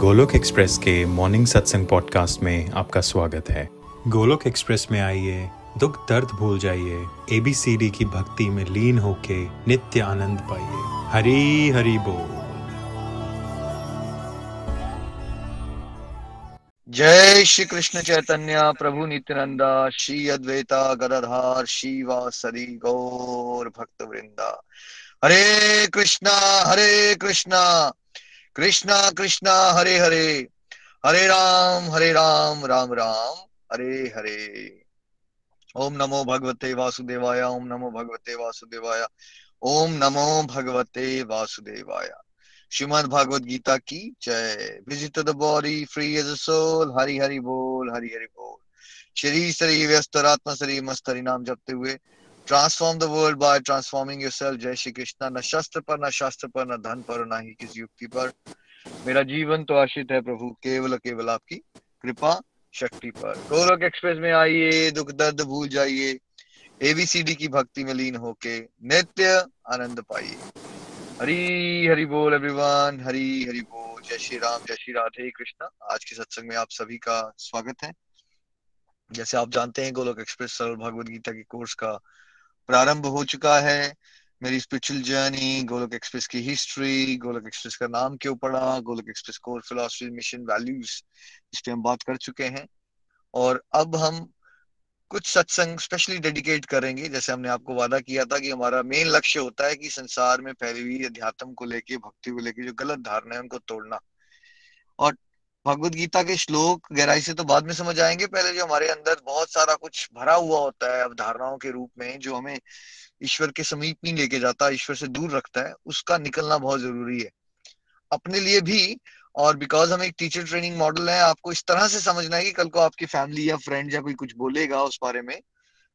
Golok express के morning सत्संग podcast में आपका स्वागत है। गोलोक एक्सप्रेस में आइए, दुख दर्द भूल जाइए, एबीसीडी की भक्ति में लीन होके नित्य आनंद पाइए। हरी हरी बोल। जय श्री कृष्ण चैतन्य प्रभु नित्यानंदा, श्री अद्वैता गदाधर शिवा सदी गौर भक्त वृंदा। हरे कृष्णा कृष्णा कृष्णा हरे हरे, हरे राम राम राम हरे हरे। ओम नमो भगवते वासुदेवाय, ओम नमो भगवते वासुदेवाय, ओम नमो भगवते वासुदेवाय। श्रीमद भागवत गीता की जय। Visit the body free as a soul. Hari Hari बोल, हरि हरि बोल। शरीर शरीर व्यस्त और आत्मा शरीर मस्त हरि नाम जपते हुए transform the world by transforming yourself. जय श्री कृष्णा। न शास्त्र पर, न शास्त्र पर, न धन पर, न ही किसी युक्ति पर, मेरा जीवन तो आश्रित है प्रभु केवल केवल आपकी कृपा शक्ति पर। गोलोक एक्सप्रेस में आइए, दुख दर्द भूल जाइए, एबीसीडी की भक्ति में लीन होके नित्य आनंद पाइए। हरी हरि बोल एवरीवन, हरी हरि बोल। जय श्री राम, जय श्री राधे कृष्णा। आज के सत्संग में आप सभी का स्वागत है। जैसे आप जानते हैं, गोलोक एक्सप्रेस सरल भागवत गीता के कोर्स का प्रारंभ हो चुका है। मेरी स्पिरिचुअल जर्नी, गोलोक एक्सप्रेस की हिस्ट्री, गोलोक एक्सप्रेस का नाम क्यों पड़ा, Golok express core philosophy, mission, values, इस पे हम बात कर चुके हैं। और अब हम कुछ सत्संग स्पेशली डेडिकेट करेंगे। जैसे हमने आपको वादा किया था कि हमारा मेन लक्ष्य होता है कि संसार में फैली हुई अध्यात्म को लेके, भक्ति को लेके जो गलत धारणा है उनको तोड़ना। और भगवद गीता के श्लोक गहराई से तो बाद में समझ आएंगे, पहले जो हमारे अंदर बहुत सारा कुछ भरा हुआ होता है अवधारणाओं के रूप में, जो हमें ईश्वर के समीप नहीं लेके जाता, ईश्वर से दूर रखता है, उसका निकलना बहुत जरूरी है अपने लिए भी। और बिकॉज हम एक टीचर ट्रेनिंग मॉडल है, आपको इस तरह से समझना है कि कल को आपकी फैमिली या फ्रेंड या कोई कुछ बोलेगा उस बारे में,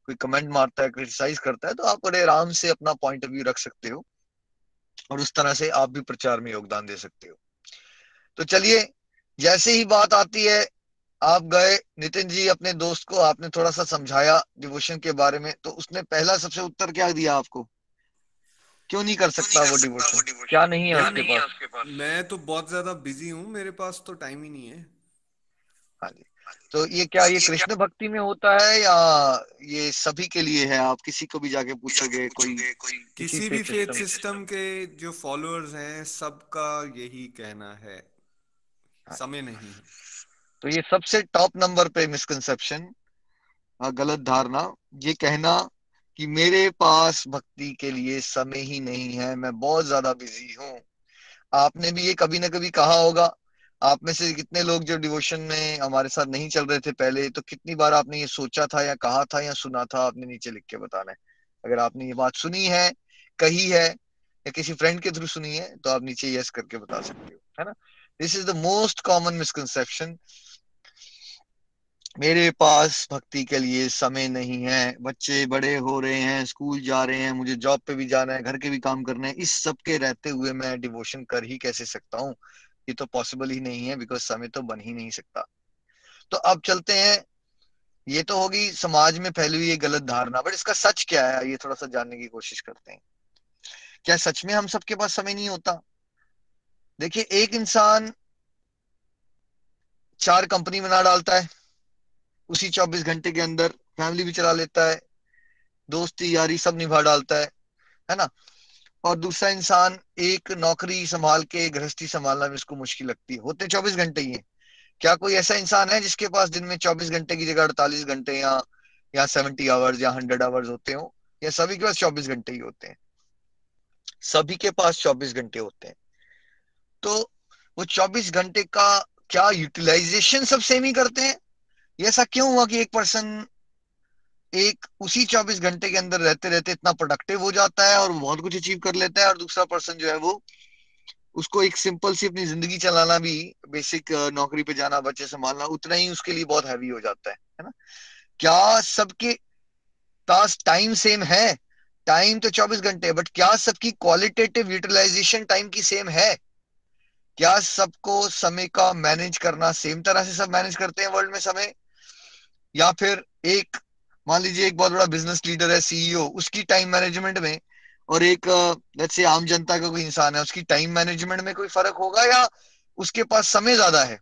कोई कमेंट मारता है, क्रिटिसाइज करता है, तो आप बड़े आराम से अपना पॉइंट ऑफ व्यू रख सकते हो और उस तरह से आप भी प्रचार में योगदान दे सकते हो। तो चलिए, जैसे ही बात आती है, आप गए नितिन जी अपने दोस्त को, आपने थोड़ा सा समझाया डिवोशन के बारे में, तो उसने पहला सबसे उत्तर क्या दिया आपको? क्यों नहीं कर सकता वो डिवोशन? क्या नहीं है उसके पास? मैं तो बहुत ज्यादा बिजी हूँ, मेरे पास तो टाइम ही नहीं है। हाँ जी, तो ये क्या, ये कृष्ण भक्ति में होता है या ये सभी के लिए है? आप किसी को भी जाके पूछोगे, कोई किसी भी फेथ सिस्टम के जो फॉलोअर्स हैं, सबका यही कहना है समय नहीं। तो ये सबसे टॉप नंबर पे मिसकंसेप्शन, गलत धारणा, ये कहना कि मेरे पास भक्ति के लिए समय ही नहीं है, मैं बहुत ज्यादा बिजी हूँ। आपने भी ये कभी ना कभी कहा होगा। आप में से कितने लोग जो डिवोशन में हमारे साथ नहीं चल रहे थे पहले, तो कितनी बार आपने ये सोचा था या कहा था या सुना था? आपने नीचे लिख के बताना है। अगर आपने ये बात सुनी है, कही है या किसी फ्रेंड के थ्रू सुनी है, तो आप नीचे यस करके बता सकते हो, है ना। This is the most common misconception. मेरे पास भक्ति के लिए समय नहीं है। बच्चे बड़े हो रहे हैं, स्कूल जा रहे हैं, मुझे जॉब पे भी जाना है, घर के भी काम करने हैं, इस सब के रहते हुए मैं डिवोशन कर ही कैसे सकता हूँ? ये तो पॉसिबल ही नहीं है, बिकॉज समय तो बन ही नहीं सकता। तो अब चलते हैं, ये तो होगी समाज में फैली हुई ये गलत धारणा, बट इसका सच क्या है ये थोड़ा सा जानने की कोशिश करते हैं। क्या सच में हम सबके पास समय नहीं होता? देखिए, एक इंसान 4 कंपनी बना डालता है उसी 24 घंटे के अंदर, फैमिली भी चला लेता है, दोस्ती यारी सब निभा डालता है ना। और दूसरा इंसान एक नौकरी संभाल के गृहस्थी संभालना भी उसको मुश्किल लगती है। होते 24 घंटे ही है। क्या कोई ऐसा इंसान है जिसके पास दिन में 24 घंटे की जगह 48 घंटे या 70 आवर्स या 100 आवर्स होते हो? या सभी के पास 24 घंटे ही होते हैं? सभी के पास 24 घंटे होते हैं। तो वो 24 घंटे का क्या यूटिलाइजेशन सब सेम ही करते हैं? ये ऐसा क्यों हुआ कि एक पर्सन एक उसी 24 घंटे के अंदर रहते रहते इतना प्रोडक्टिव हो जाता है और बहुत कुछ अचीव कर लेता है, और दूसरा पर्सन जो है वो उसको एक सिंपल सी अपनी जिंदगी चलाना भी, बेसिक नौकरी पे जाना, बच्चे संभालना, उतना ही उसके लिए बहुत हैवी हो जाता है ना। क्या सबके पास टाइम सेम है? टाइम तो 24 घंटे है, बट क्या सबकी क्वालिटेटिव यूटिलाइजेशन टाइम की सेम है? क्या सबको समय का मैनेज करना सेम तरह से सब मैनेज करते हैं वर्ल्ड में समय? या फिर एक मान लीजिए एक बहुत बड़ा बिजनेस लीडर है, सीईओ, उसकी टाइम मैनेजमेंट में और एक लेट्स से आम जनता का कोई इंसान है उसकी टाइम मैनेजमेंट में कोई फर्क होगा? या उसके पास समय ज्यादा है,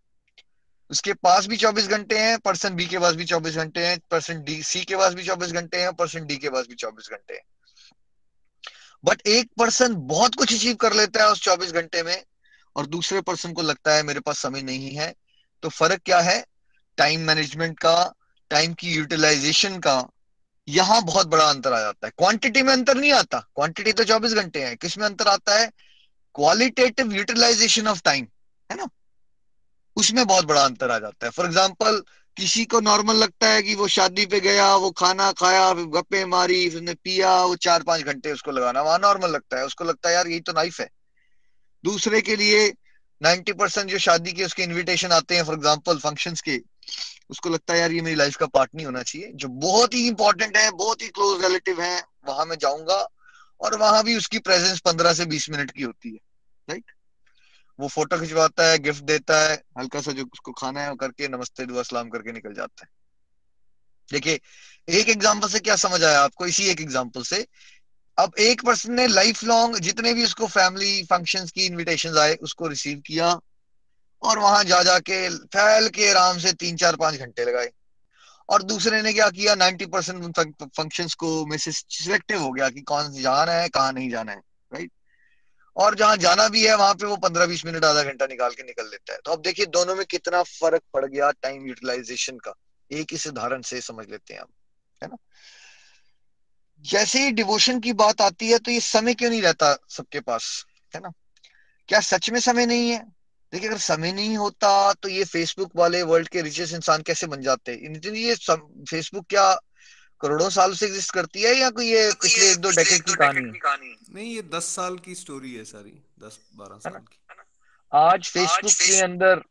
उसके पास भी 24 घंटे हैं, पर्सन बी के पास भी 24 घंटे हैं, पर्सन डी सी के पास भी 24 घंटे हैं, पर्सन डी के पास भी 24 घंटे हैं। बट एक पर्सन बहुत कुछ अचीव कर लेता है उस 24 घंटे में और दूसरे पर्सन को लगता है मेरे पास समय नहीं है। तो फर्क क्या है? टाइम मैनेजमेंट का, टाइम की यूटिलाइजेशन का। यहाँ बहुत बड़ा अंतर आ जाता है। क्वांटिटी में अंतर नहीं आता, क्वांटिटी तो 24 घंटे है, किसमें अंतर आता है? क्वालिटेटिव यूटिलाइजेशन ऑफ टाइम, है ना, उसमें बहुत बड़ा अंतर आ जाता है। फॉर एग्जाम्पल, किसी को नॉर्मल लगता है कि वो शादी पे गया, वो खाना खाया, फिर गप्पे मारी, फिर उसने पिया, वो 4-5 घंटे उसको लगाना वहां नॉर्मल लगता है, उसको लगता है यार यही तो लाइफ है। दूसरे के लिए 90% जो शादी के उसके इन्विटेशन आते हैं फॉर एग्जाम्पल फंक्शंस के, उसको लगता है यार ये मेरी लाइफ का पार्ट नहीं होना चाहिए। जो बहुत ही इंपॉर्टेंट है, बहुत ही क्लोज रिलेटिव है, वहां मैं जाऊंगा और वहां भी उसकी प्रेजेंस 15 से 20 मिनट की होती है, राइट। वो फोटो खिंचवाता है, गिफ्ट देता है, हल्का सा जो उसको खाना है वो करके नमस्ते दुआ सलाम करके निकल जाता है। देखिए, एक एग्जांपल से क्या समझ आया आपको? इसी एक एग्जांपल से अब एक पर्सन ने लाइफ लॉन्ग जितने भी उसको फैमिली फंक्शंस की इनविटेशंस आए उसको रिसीव किया और वहां जा जाके फैल के आराम से 3-4-5 घंटे लगाए। और दूसरे ने क्या किया, 90% फंक्शंस को में से सिलेक्टिव हो गया कि कौन जाना है कहाँ नहीं जाना है, राइट। और जहां जाना भी है वहां पे वो 15-20 मिनट आधा घंटा निकाल के निकल लेता है। तो अब देखिए दोनों में कितना फर्क पड़ गया टाइम यूटिलाइजेशन का। एक इस उदाहरण से समझ लेते हैं हम, है ना। जैसे ही डिवोशन की बात आती है तो ये समय क्यों नहीं रहता सबके पास, है ना? क्या सच में समय नहीं है? देखिए, अगर समय नहीं होता तो ये फेसबुक वाले वर्ल्ड के रिचेस्ट इंसान कैसे बन जाते? ये फेसबुक क्या करोड़ों साल से एग्जिस्ट करती है या कोई ये पिछले 1-2 डेकेड की कहानी है? नहीं, ये 10 साल की स्टोरी है सारी, 10-12 साल की। आज फेसबुक के अंदर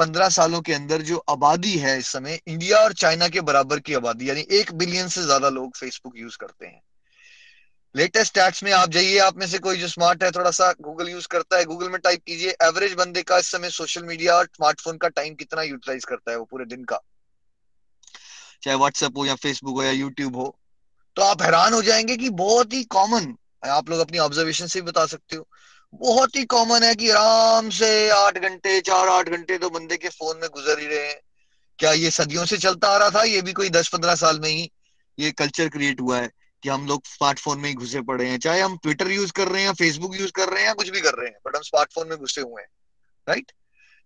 15 सालों के अंदर जो आबादी है इस समय, इंडिया और चाइना के बराबर की आबादी, यानी 1 बिलियन से ज्यादा लोग फेसबुक यूज करते हैं। लेटेस्ट स्टैट्स में आप जाइए, आप में से कोई जो स्मार्ट है थोड़ा सा गूगल यूज करता है, गूगल में टाइप कीजिए एवरेज बंदे का इस समय सोशल मीडिया और स्मार्टफोन का टाइम कितना यूटिलाइज करता है वो पूरे दिन का, चाहे व्हाट्सएप हो या फेसबुक हो या यूट्यूब हो। तो आप हैरान हो जाएंगे कि बहुत ही कॉमन, आप लोग अपनी ऑब्जर्वेशन से भी बता सकते हो, बहुत ही कॉमन है कि आराम से 8 घंटे, 4-8 घंटे तो बंदे के फोन में गुजर ही रहे हैं। क्या ये सदियों से चलता आ रहा था? ये भी कोई 10-15 साल में ही ये कल्चर क्रिएट हुआ है कि हम लोग स्मार्टफोन में ही घुसे पड़े हैं, चाहे हम ट्विटर यूज कर रहे हैं, फेसबुक यूज कर रहे हैं, कुछ भी कर रहे हैं, बट हम स्मार्टफोन में घुसे हुए हैं, राइट।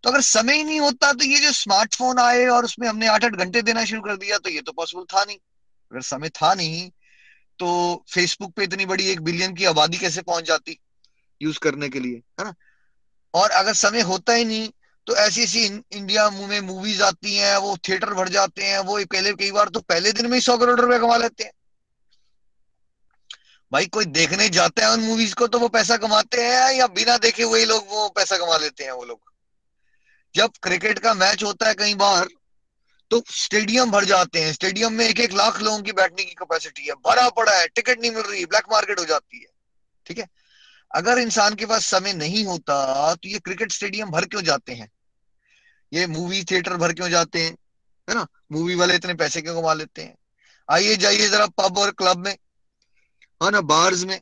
तो अगर समय ही नहीं होता तो ये जो स्मार्टफोन आए और उसमें हमने 8-8 घंटे देना शुरू कर दिया, तो ये तो पॉसिबल था नहीं। अगर समय था नहीं तो फेसबुक पे इतनी बड़ी 1 बिलियन की आबादी कैसे पहुंच जाती यूज करने के लिए, है ना। और अगर समय होता ही नहीं तो ऐसी ऐसी इंडिया में मूवीज आती हैं, वो थिएटर भर जाते हैं, वो कई बार तो पहले दिन में ही 100 करोड़ रुपए कमा लेते हैं। भाई, कोई देखने जाता है उन मूवीज को तो वो पैसा कमाते हैं या बिना देखे हुए लोग वो पैसा कमा लेते हैं वो लोग। जब क्रिकेट का मैच होता है कई बार तो स्टेडियम भर जाते हैं, स्टेडियम में 1-1 लाख लोगों की बैठने की कैपेसिटी है, भरा पड़ा है, टिकट नहीं मिल रही, ब्लैक मार्केट हो जाती है, ठीक है। अगर इंसान के पास समय नहीं होता तो ये क्रिकेट स्टेडियम भर क्यों जाते हैं, ये मूवी थिएटर भर क्यों जाते हैं, है ना, मूवी वाले इतने पैसे क्यों कमा लेते हैं। आइए जाइए जरा पब और क्लब में, है ना, बार्स में,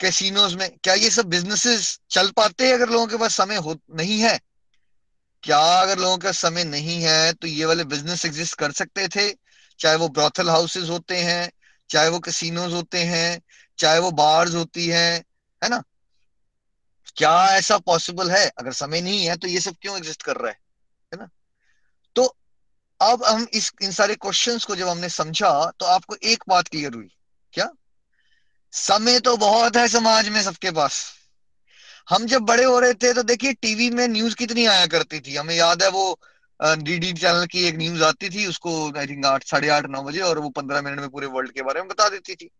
कैसीनोज में, क्या ये सब बिजनेसेस चल पाते हैं अगर लोगों के पास समय नहीं है? क्या अगर लोगों का समय नहीं है तो ये वाले बिजनेस एग्जिस्ट कर सकते थे? चाहे वो ब्रॉथल हाउसेस होते हैं, चाहे वो कैसीनोज होते हैं, चाहे वो बार्स होती हैं, है ना। क्या ऐसा पॉसिबल है? अगर समय नहीं है तो ये सब क्यों एग्जिस्ट कर रहा है ना। तो अब हम इन सारे क्वेश्चंस को जब हमने समझा तो आपको एक बात क्लियर हुई, क्या समय तो बहुत है समाज में सबके पास। हम जब बड़े हो रहे थे तो देखिए टीवी में न्यूज कितनी आया करती थी, हमें याद है वो डीडी चैनल की एक न्यूज आती थी, उसको आई थिंक 8, 8:30, 9 बजे, और वो 15 मिनट में पूरे वर्ल्ड के बारे में बता देती थी।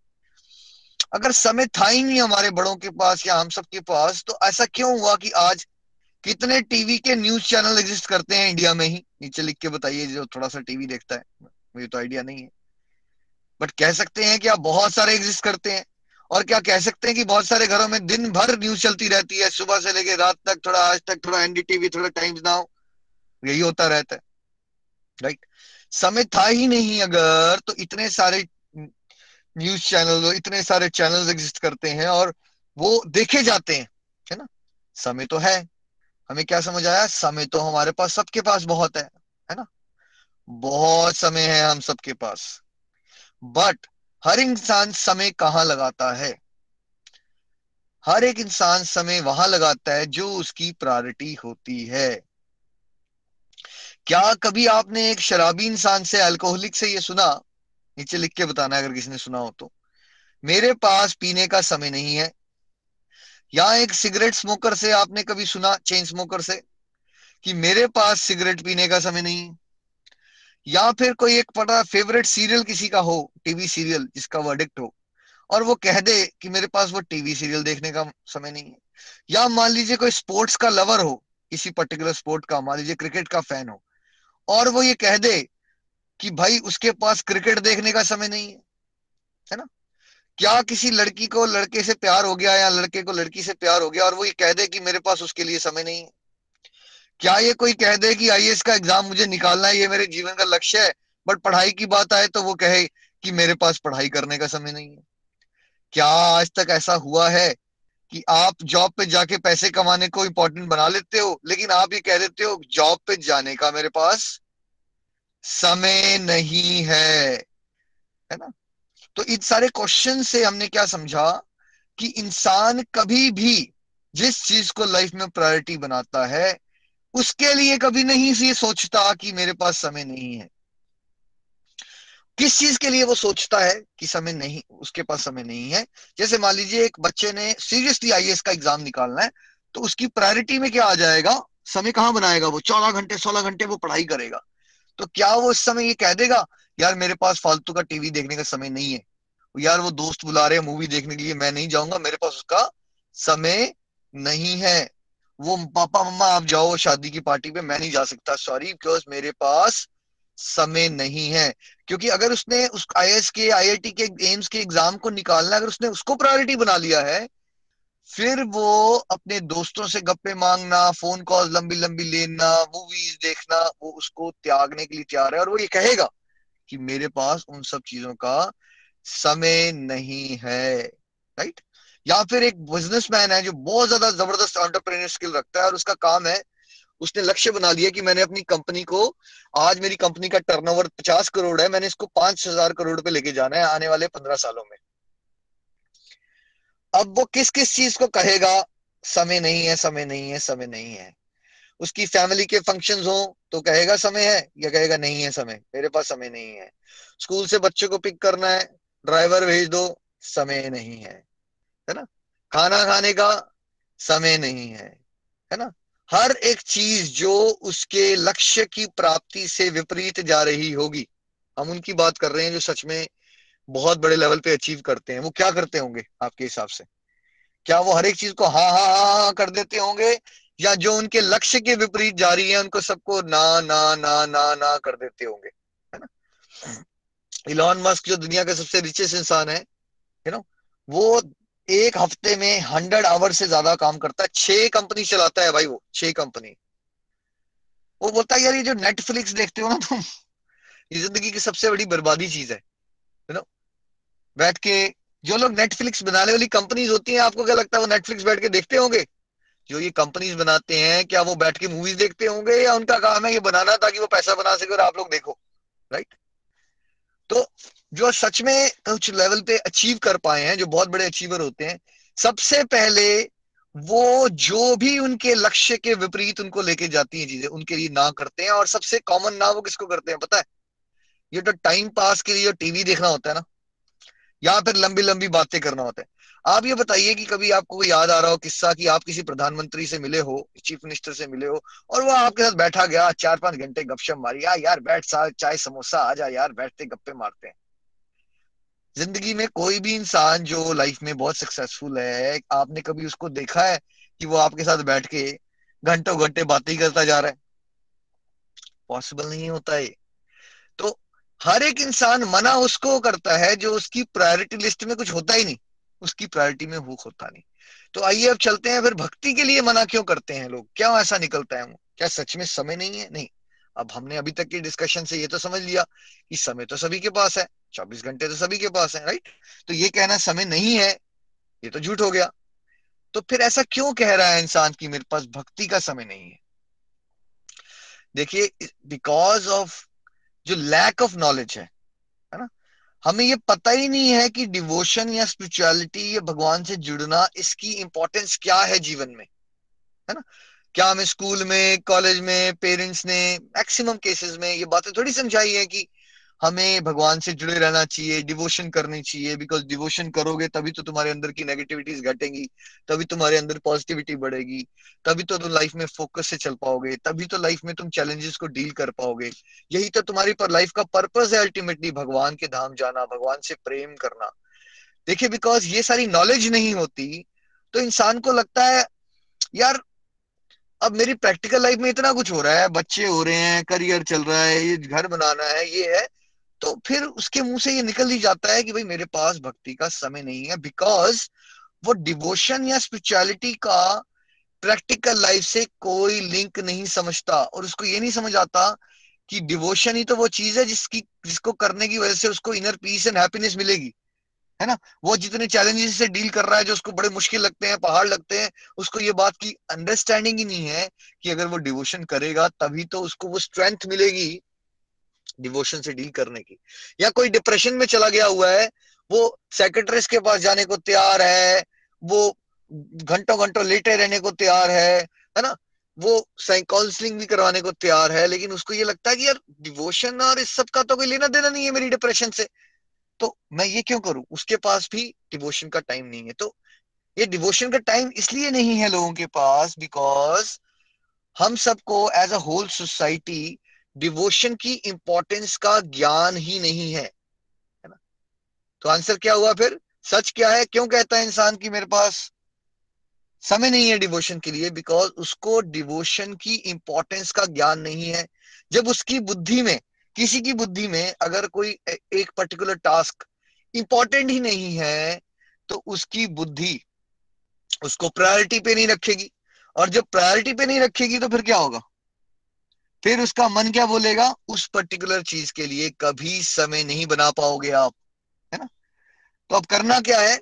अगर समय था ही नहीं हमारे बड़ों के पास या हम सबके पास, तो ऐसा क्यों हुआ कि आज कितने टीवी के न्यूज चैनल एग्जिस्ट करते हैं इंडिया में ही? नीचे लिख के बताइए जो थोड़ा सा टीवी देखता है, मुझे तो आइडिया नहीं है, बट कह सकते हैं कि आप बहुत सारे एग्जिस्ट करते हैं। और क्या कह सकते हैं कि बहुत सारे घरों में दिन भर न्यूज चलती रहती है, सुबह से लेकर रात तक, थोड़ा आज तक, थोड़ा एनडीटीवी, थोड़ा टाइम्स नाउ, यही होता रहता है, राइट। समय था ही नहीं अगर, तो इतने सारे न्यूज चैनल, इतने सारे चैनल्स एग्जिस्ट करते हैं और वो देखे जाते हैं, है ना। समय तो है, हमें क्या समझ आया, समय तो हमारे पास सबके पास बहुत है ना, बहुत समय है हम सबके पास, बट हर इंसान समय कहाँ लगाता है? हर एक इंसान समय वहां लगाता है जो उसकी प्रायोरिटी होती है। क्या कभी आपने एक शराबी इंसान से, अल्कोहलिक से ये सुना, नीचे लिख के बताना अगर किसी ने सुना हो तो, मेरे पास पीने का समय नहीं है। या एक सिगरेट स्मोकर से आपने कभी सुना, चेन स्मोकर से, कि मेरे पास सिगरेट पीने का समय नहीं है। या फिर कोई एक पता फेवरेट सीरियल किसी का हो, टीवी सीरियल जिसका वो एडिक्ट हो, और वो कह दे कि मेरे पास वो टीवी सीरियल देखने का समय नहीं है। या मान लीजिए कोई स्पोर्ट्स का लवर हो, किसी पर्टिकुलर स्पोर्ट का, मान लीजिए क्रिकेट का फैन हो, और वो ये कह दे कि भाई उसके पास क्रिकेट देखने का समय नहीं है, है ना। क्या किसी लड़की को लड़के से प्यार हो गया या लड़के को लड़की से प्यार हो गया और वो ये कह दे कि मेरे पास उसके लिए समय नहीं है। क्या ये कोई कह दे कि आईएएस का एग्जाम मुझे निकालना है, ये मेरे जीवन का लक्ष्य है, बट पढ़ाई की बात आए तो वो कहे कि मेरे पास पढ़ाई करने का समय नहीं है। क्या आज तक ऐसा हुआ है कि आप जॉब पे जाके पैसे कमाने को इम्पोर्टेंट बना लेते हो, लेकिन आप ये कह देते हो जॉब पे जाने का मेरे पास समय नहीं है, है ना। तो इन सारे क्वेश्चन से हमने क्या समझा कि इंसान कभी भी जिस चीज को लाइफ में प्रायोरिटी बनाता है उसके लिए कभी नहीं ये सोचता कि मेरे पास समय नहीं है। किस चीज के लिए वो सोचता है कि समय नहीं, उसके पास समय नहीं है। जैसे मान लीजिए एक बच्चे ने सीरियसली आईएएस का एग्जाम निकालना है, तो उसकी प्रायोरिटी में क्या आ जाएगा, समय कहाँ बनाएगा वो, 14 घंटे 16 घंटे वो पढ़ाई करेगा। तो क्या वो इस समय ये कह देगा यार मेरे पास फालतू का टीवी देखने का समय नहीं है, यार वो दोस्त बुला रहे हैं मूवी देखने के लिए, मैं नहीं जाऊंगा, मेरे पास उसका समय नहीं है, वो पापा मम्मा आप जाओ शादी की पार्टी पे, मैं नहीं जा सकता, सॉरी बिकॉज मेरे पास समय नहीं है। क्योंकि अगर उसने उस आईएएस के आईआईटी के एम्स के एग्जाम को निकालना, अगर उसने उसको प्रायोरिटी बना लिया है, फिर वो अपने दोस्तों से गप्पे मांगना, फोन कॉल लंबी लंबी लेना, मूवीज देखना, वो उसको त्यागने के लिए तैयार है। और वो ये कहेगा कि मेरे पास उन सब चीजों का समय नहीं है, राइट। या फिर एक बिजनेसमैन है जो बहुत ज्यादा जबरदस्त एंटरप्रेन्योर स्किल रखता है और उसका काम है, उसने लक्ष्य बना लिया कि मैंने अपनी कंपनी को, आज मेरी कंपनी का टर्नओवर 50 करोड़ है, मैंने इसको 5,000 करोड़ पे लेके जाना है आने वाले 15 सालों में। अब वो किस किस चीज को कहेगा समय नहीं है, समय नहीं है, समय नहीं है। उसकी फैमिली के फंक्शंस हो तो कहेगा समय है, या कहेगा नहीं है समय, मेरे पास समय नहीं है। स्कूल से बच्चे को पिक करना है, ड्राइवर भेज दो, समय नहीं है, है ना। खाना खाने का समय नहीं है, है ना। हर एक चीज जो उसके लक्ष्य की प्राप्ति से विपरीत जा रही होगी, हम उनकी बात कर रहे हैं जो सच में बहुत बड़े लेवल पे अचीव करते हैं, वो क्या करते होंगे आपके हिसाब से? क्या वो हर एक चीज को हाँ हाँ हाँ हाँ कर देते होंगे, या जो उनके लक्ष्य के विपरीत जा रही है उनको सबको ना ना ना ना ना कर देते होंगे, है ना। इलॉन मस्क जो दुनिया का सबसे रिचेस्ट इंसान है, यू नो, वो एक हफ्ते में 100 आवर से ज्यादा काम करता है, 6 कंपनी चलाता है भाई वो, 6 कंपनी। वो बोलता है यार ये जो नेटफ्लिक्स देखते हो ना तुम, ये जिंदगी की सबसे बड़ी बर्बादी चीज है, यू नो। बैठ के जो लोग नेटफ्लिक्स बनाने वाली कंपनीज होती हैं, आपको क्या लगता है वो नेटफ्लिक्स बैठ के देखते होंगे? जो ये कंपनीज बनाते हैं क्या वो बैठ के मूवीज देखते होंगे, या उनका काम है ये बनाना ताकि वो पैसा बना सके और आप लोग देखो, राइट। तो जो सच में कुछ लेवल पे अचीव कर पाए हैं, जो बहुत बड़े अचीवर होते हैं, सबसे पहले वो जो भी उनके लक्ष्य के विपरीत उनको लेके जाती हैं चीजें, उनके लिए ना करते हैं। और सबसे कॉमन ना वो किसको करते हैं पता है? ये तो टाइम पास के लिए जो टीवी देखना होता है ना, या फिर लंबी लंबी बातें करना होता है। आप ये बताइए कि कभी आपको याद आ रहा हो किस्सा कि आप किसी प्रधानमंत्री से मिले हो, चीफ मिनिस्टर से मिले हो, और वो आपके साथ बैठा गया, 4-5 घंटे गपशप मारी, यार बैठ चाय समोसा आ जा यार, बैठते गप्पे मारते हैं। जिंदगी में कोई भी इंसान जो लाइफ में बहुत सक्सेसफुल है, आपने कभी उसको देखा है कि वो आपके साथ बैठ के घंटों घंटे बातें करता जा रहा है? पॉसिबल नहीं होता है। तो हर एक इंसान मना उसको करता है जो उसकी प्रायोरिटी लिस्ट में कुछ होता ही नहीं, उसकी प्रायोरिटी में हुक होता नहीं। तो आइए अब चलते हैं, फिर भक्ति के लिए मना क्यों करते हैं लोग, क्या ऐसा निकलता है? क्या सच में समय नहीं है? नहीं। अब हमने अभी तक की डिस्कशन से ये तो समझ लिया कि समय तो सभी के पास है, 24 घंटे तो सभी के पास है, राइट। तो ये कहना समय नहीं है ये तो झूठ हो गया। तो फिर ऐसा क्यों कह रहा है इंसान कि मेरे पास भक्ति का समय नहीं है? देखिए, बिकॉज ऑफ जो लैक ऑफ नॉलेज है ना, हमें ये पता ही नहीं है कि डिवोशन या स्पिरिचुअलिटी या भगवान से जुड़ना, इसकी इंपॉर्टेंस क्या है जीवन में, है ना। क्या हमें स्कूल में, कॉलेज में, पेरेंट्स ने मैक्सिमम केसेस में ये बातें थोड़ी समझाई है कि हमें भगवान से जुड़े रहना चाहिए, डिवोशन करनी चाहिए, बिकॉज डिवोशन करोगे तभी तो तुम्हारे अंदर की नेगेटिविटीज घटेंगी, तभी तुम्हारे अंदर पॉजिटिविटी बढ़ेगी, तभी तो तुम लाइफ में फोकस से चल पाओगे, तभी तो लाइफ में तुम चैलेंजेस को डील कर पाओगे। यही तो तुम्हारी पर लाइफ का पर्पस है अल्टीमेटली, भगवान के धाम जाना, भगवान से प्रेम करना। देखिए, बिकॉज ये सारी नॉलेज नहीं होती तो इंसान को लगता है यार अब मेरी प्रैक्टिकल लाइफ में इतना कुछ हो रहा है, बच्चे हो रहे हैं, करियर चल रहा है, ये घर बनाना है, ये है, तो फिर उसके मुंह से ये निकल ही जाता है कि भाई मेरे पास भक्ति का समय नहीं है, बिकॉज वो डिवोशन या स्पिरिचुअलिटी का प्रैक्टिकल लाइफ से कोई लिंक नहीं समझता, और उसको ये नहीं समझ आता कि डिवोशन ही तो वो चीज है जिसको करने की वजह से उसको इनर पीस एंड हैप्पीनेस मिलेगी, है ना। वो जितने चैलेंजेस से डील कर रहा है जो उसको बड़े मुश्किल लगते हैं, पहाड़ लगते हैं, उसको ये बात की अंडरस्टैंडिंग ही नहीं है कि अगर वो डिवोशन करेगा तभी तो उसको वो स्ट्रेंथ मिलेगी डिवोशन से डील करने की। या कोई डिप्रेशन में चला गया हुआ है, वो साइकियाट्रिस्ट के पास जाने को तैयार है, वो घंटों घंटों लेटे रहने को तैयार है ना, वो काउंसलिंग भी करवाने को तैयार है, लेकिन उसको ये लगता है कि यार डिवोशन और इस सब का तो कोई लेना देना नहीं है मेरी डिप्रेशन से, तो मैं ये क्यों करूं। उसके पास भी डिवोशन का टाइम नहीं है। तो ये डिवोशन का टाइम इसलिए नहीं है लोगों के पास बिकॉज हम सबको as a whole society devotion की इंपॉर्टेंस का ज्ञान ही नहीं है, है ना। तो आंसर क्या हुआ फिर, सच क्या है, क्यों कहता है इंसान कि मेरे पास समय नहीं है डिवोशन के लिए? बिकॉज उसको डिवोशन की इंपॉर्टेंस का ज्ञान नहीं है। जब उसकी बुद्धि में, किसी की बुद्धि में अगर कोई एक पर्टिकुलर टास्क इंपॉर्टेंट ही नहीं है तो उसकी बुद्धि उसको प्रायोरिटी पे नहीं रखेगी, और जब प्रायोरिटी पे नहीं रखेगी तो फिर क्या होगा, फिर उसका मन क्या बोलेगा, उस पर्टिकुलर चीज के लिए कभी समय नहीं बना पाओगे आप, है ना। तो अब करना क्या है,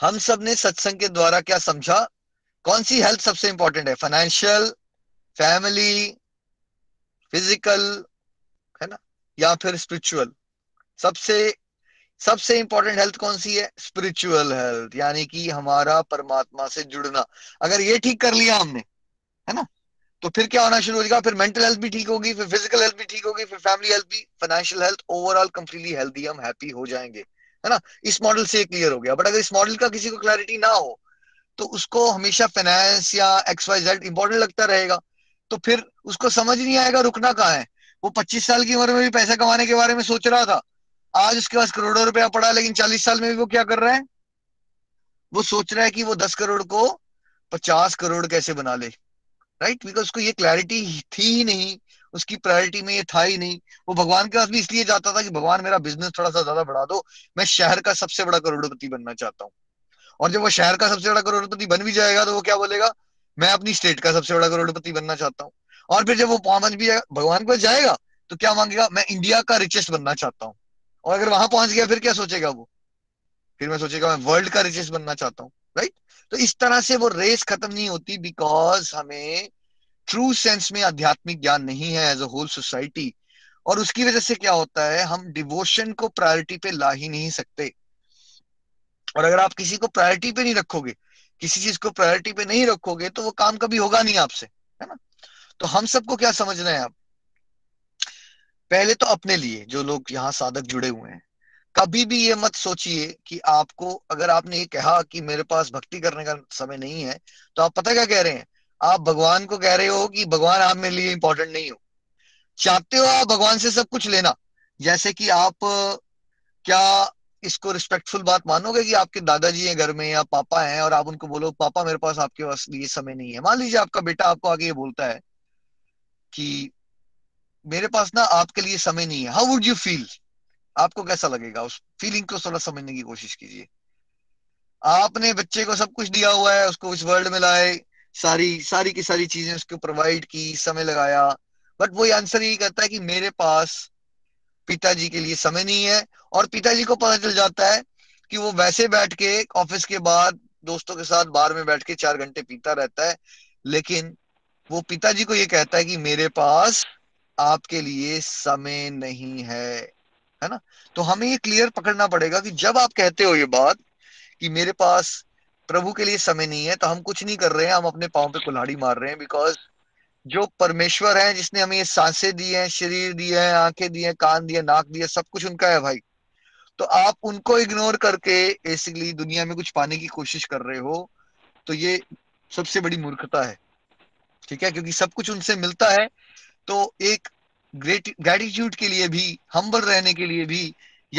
हम सब ने सत्संग के द्वारा क्या समझा, कौन सी हेल्थ सबसे इंपॉर्टेंट है, फाइनेंशियल, फैमिली, फिजिकल, है ना, या फिर स्पिरिचुअल? सबसे इंपॉर्टेंट हेल्थ कौन सी है, स्पिरिचुअल हेल्थ, यानी कि हमारा परमात्मा से जुड़ना। अगर ये ठीक कर लिया हमने, है ना, तो फिर क्या होना शुरू हो जाएगा, फिर मेंटल हेल्थ भी ठीक होगी, फिर फिजिकल हेल्थ भी ठीक होगी, फिर फैमिली हेल्थ भी, financial health, overall completely healthy हम हैप्पी हो जाएंगे, है ना। इस मॉडल से क्लियर हो गया। बट अगर इस मॉडल का किसी को क्लैरिटी ना हो तो उसको हमेशा फाइनेंस या XYZ इंपॉर्टेंट लगता रहेगा, तो फिर उसको समझ नहीं आएगा रुकना कहाँ है। वो 25 साल की उम्र में भी पैसा कमाने के बारे में सोच रहा था, आज उसके पास करोड़ों रुपया पड़ा, लेकिन 40 साल में भी वो क्या कर रहा है, वो सोच रहा है कि वो 10 करोड़ को 50 करोड़ कैसे बना ले, राइट, बिकॉज उसको ये क्लैरिटी थी ही नहीं, उसकी प्रायोरिटी में ये था ही नहीं। वो भगवान के पास भी इसलिए जाता था कि भगवान मेरा बिजनेस थोड़ा सा ज्यादा बढ़ा दो, मैं शहर का सबसे बड़ा करोड़पति बनना चाहता हूँ। और जब वो शहर का सबसे बड़ा करोड़पति बन भी जाएगा तो वो क्या बोलेगा, मैं अपनी स्टेट का सबसे बड़ा करोड़पति बनना चाहता हूँ। और फिर जब वो पहुंच भी भगवान को जाएगा तो क्या मांगेगा, मैं इंडिया का रिचेस्ट बनना चाहता हूँ। और अगर वहां पहुंच गया फिर क्या सोचेगा वो, फिर मैं सोचेगा मैं वर्ल्ड का रिचेस्ट बनना चाहता हूँ, राइट। तो इस तरह से वो रेस खत्म नहीं होती बिकॉज हमें ट्रू सेंस में आध्यात्मिक ज्ञान नहीं है एज अ होल सोसाइटी, और उसकी वजह से क्या होता है, हम डिवोशन को प्रायोरिटी पे ला ही नहीं सकते। और अगर आप किसी को प्रायोरिटी पे नहीं रखोगे, किसी चीज को प्रायोरिटी पे नहीं रखोगे तो वो काम कभी होगा नहीं आपसे, है ना। तो हम सबको क्या समझना है, आप पहले तो अपने लिए, जो लोग यहाँ साधक जुड़े हुए हैं, कभी भी ये मत सोचिए कि आपको, अगर आपने ये कहा कि मेरे पास भक्ति करने का समय नहीं है, तो आप पता क्या कह रहे हैं, आप भगवान को कह रहे हो कि भगवान आप मेरे लिए इंपॉर्टेंट नहीं हो। चाहते हो आप भगवान से सब कुछ लेना, जैसे कि आप क्या इसको रिस्पेक्टफुल बात मानोगे कि आपके दादाजी हैं घर में या पापा हैं और आप उनको बोलो पापा मेरे पास आपके पास ये समय नहीं है। मान लीजिए आपका बेटा आपको आगे ये बोलता है कि मेरे पास ना आपके लिए समय नहीं है, हाउ वुड यू फील, आपको कैसा लगेगा? उस फीलिंग को थोड़ा समझने की कोशिश कीजिए। आपने बच्चे को सब कुछ दिया हुआ है, उसको इस वर्ल्ड में लाए, सारी की सारी चीजें उसको प्रोवाइड की, समय लगाया, बट वो आंसर यही कहता है कि मेरे पास पिताजी के लिए समय नहीं है। और पिताजी को पता चल जाता है कि वो वैसे बैठ के ऑफिस के बाद दोस्तों के साथ बार में बैठ के 4 घंटे पीता रहता है, लेकिन वो पिताजी को ये कहता है कि मेरे पास आपके लिए समय नहीं है, है ना। तो हमें ये क्लियर पकड़ना पड़ेगा कि जब आप कहते हो ये बात कि मेरे पास प्रभु के लिए समय नहीं है, तो हम कुछ नहीं कर रहे हैं, हम अपने पाँव पे कुल्हाड़ी मार रहे हैं। बिकॉज जो परमेश्वर है, जिसने हमें ये सांसें दी हैं, शरीर दिए हैं, आंखें दी हैं, कान दिए, नाक दिए, सब कुछ उनका है भाई। तो आप उनको इग्नोर करके बेसिकली दुनिया में कुछ पाने की कोशिश कर रहे हो, तो ये सबसे बड़ी मूर्खता है, ठीक है, क्योंकि सब कुछ उनसे मिलता है। तो एक ग्रेटिट्यूड के लिए भी, हम्बल रहने के लिए भी,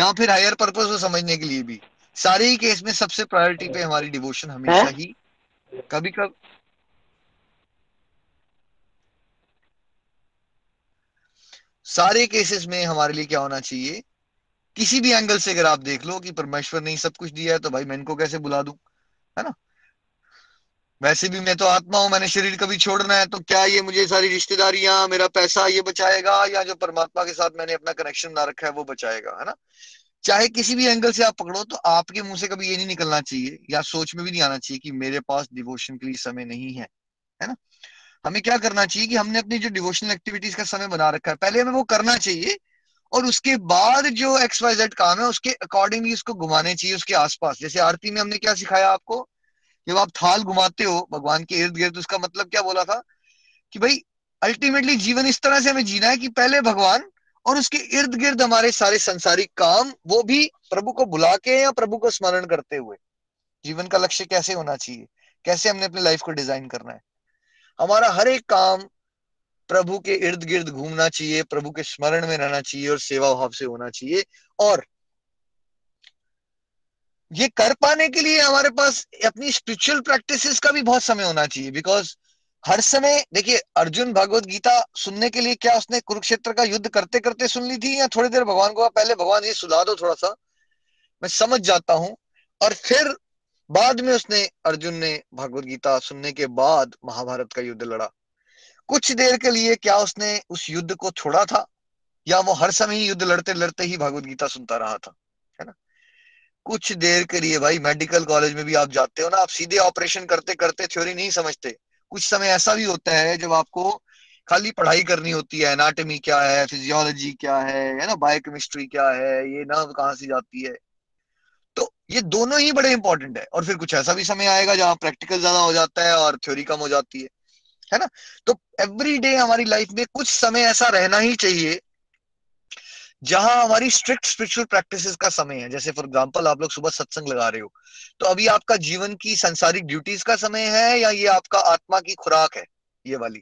या फिर हायर पर्पस को समझने के लिए भी, सारे ही केस में सबसे प्रायोरिटी पे हमारी डिवोशन हमेशा ही, कभी कभी सारे केसेस में हमारे लिए क्या होना चाहिए, किसी भी एंगल से अगर आप देख लो कि परमेश्वर ने सब कुछ दिया है तो भाई मैं इनको कैसे भुला दूं, है ना। वैसे भी मैं तो आत्मा हूं, मैंने शरीर कभी छोड़ना है, तो क्या ये मुझे सारी रिश्तेदारियां, मेरा पैसा ये बचाएगा, या जो परमात्मा के साथ मैंने अपना कनेक्शन ना रखा है वो बचाएगा, है ना। चाहे किसी भी एंगल से आप पकड़ो, तो आपके मुंह से कभी ये नहीं निकलना चाहिए या सोच में भी नहीं आना चाहिए कि मेरे पास डिवोशन के लिए समय नहीं है, है ना। हमें क्या करना चाहिए कि हमने अपनी जो डिवोशनल एक्टिविटीज का समय बना रखा है, पहले हमें वो करना चाहिए, और उसके बाद जो XYZ काम है उसके अकॉर्डिंगली उसको घुमाने चाहिए उसके आसपास। जैसे आरती में हमने क्या सिखाया आपको, जब आप थाल घुमाते हो भगवान के इर्द गिर्द, उसका मतलब क्या बोला था कि भाई अल्टीमेटली जीवन इस तरह से हमें जीना है कि पहले भगवान और उसके इर्द गिर्द हमारे सारे संसारिक काम, वो भी प्रभु को बुला के या प्रभु को स्मरण करते हुए। जीवन का लक्ष्य कैसे होना चाहिए, कैसे हमने अपनी लाइफ को डिजाइन करना है, हमारा हर एक काम प्रभु के इर्द गिर्द घूमना चाहिए, प्रभु के स्मरण में रहना चाहिए और सेवा भाव से होना चाहिए। और ये कर पाने के लिए हमारे पास अपनी स्पिरिचुअल प्रैक्टिसेस का भी बहुत समय होना चाहिए। बिकॉज हर समय देखिए, अर्जुन भगवत गीता सुनने के लिए क्या उसने कुरुक्षेत्र का युद्ध करते करते सुन ली थी, या थोड़ी देर भगवान को पहले भगवान ये सुला दो थोड़ा सा, मैं समझ जाता हूँ, और फिर बाद में उसने, अर्जुन ने भगवत गीता सुनने के बाद महाभारत का युद्ध लड़ा। कुछ देर के लिए क्या उसने उस युद्ध को छोड़ा था, या वो हर समय युद्ध लड़ते लड़ते ही भगवत गीता सुनता रहा था, है ना। कुछ देर के लिए भाई, मेडिकल कॉलेज में भी आप जाते हो ना, आप सीधे ऑपरेशन करते करते थ्योरी नहीं समझते। कुछ समय ऐसा भी होता है जब आपको खाली पढ़ाई करनी होती है, एनाटॉमी क्या है, फिजियोलॉजी क्या है ना, बायोकेमिस्ट्री क्या है, ये ना कहाँ से जाती है। तो ये दोनों ही बड़े इंपॉर्टेंट है, और फिर कुछ ऐसा भी समय आएगा जहाँ प्रैक्टिकल ज्यादा हो जाता है और थ्योरी कम हो जाती है ना। तो एवरी डे हमारी लाइफ में कुछ समय ऐसा रहना ही चाहिए जहां हमारी स्ट्रिक्ट स्पिरिचुअल प्रैक्टिसेस का समय है। जैसे फॉर एग्जांपल आप लोग सुबह सत्संग लगा रहे हो, तो अभी आपका जीवन की सांसारिक ड्यूटीज का समय है, या ये आपका आत्मा की खुराक है, ये वाली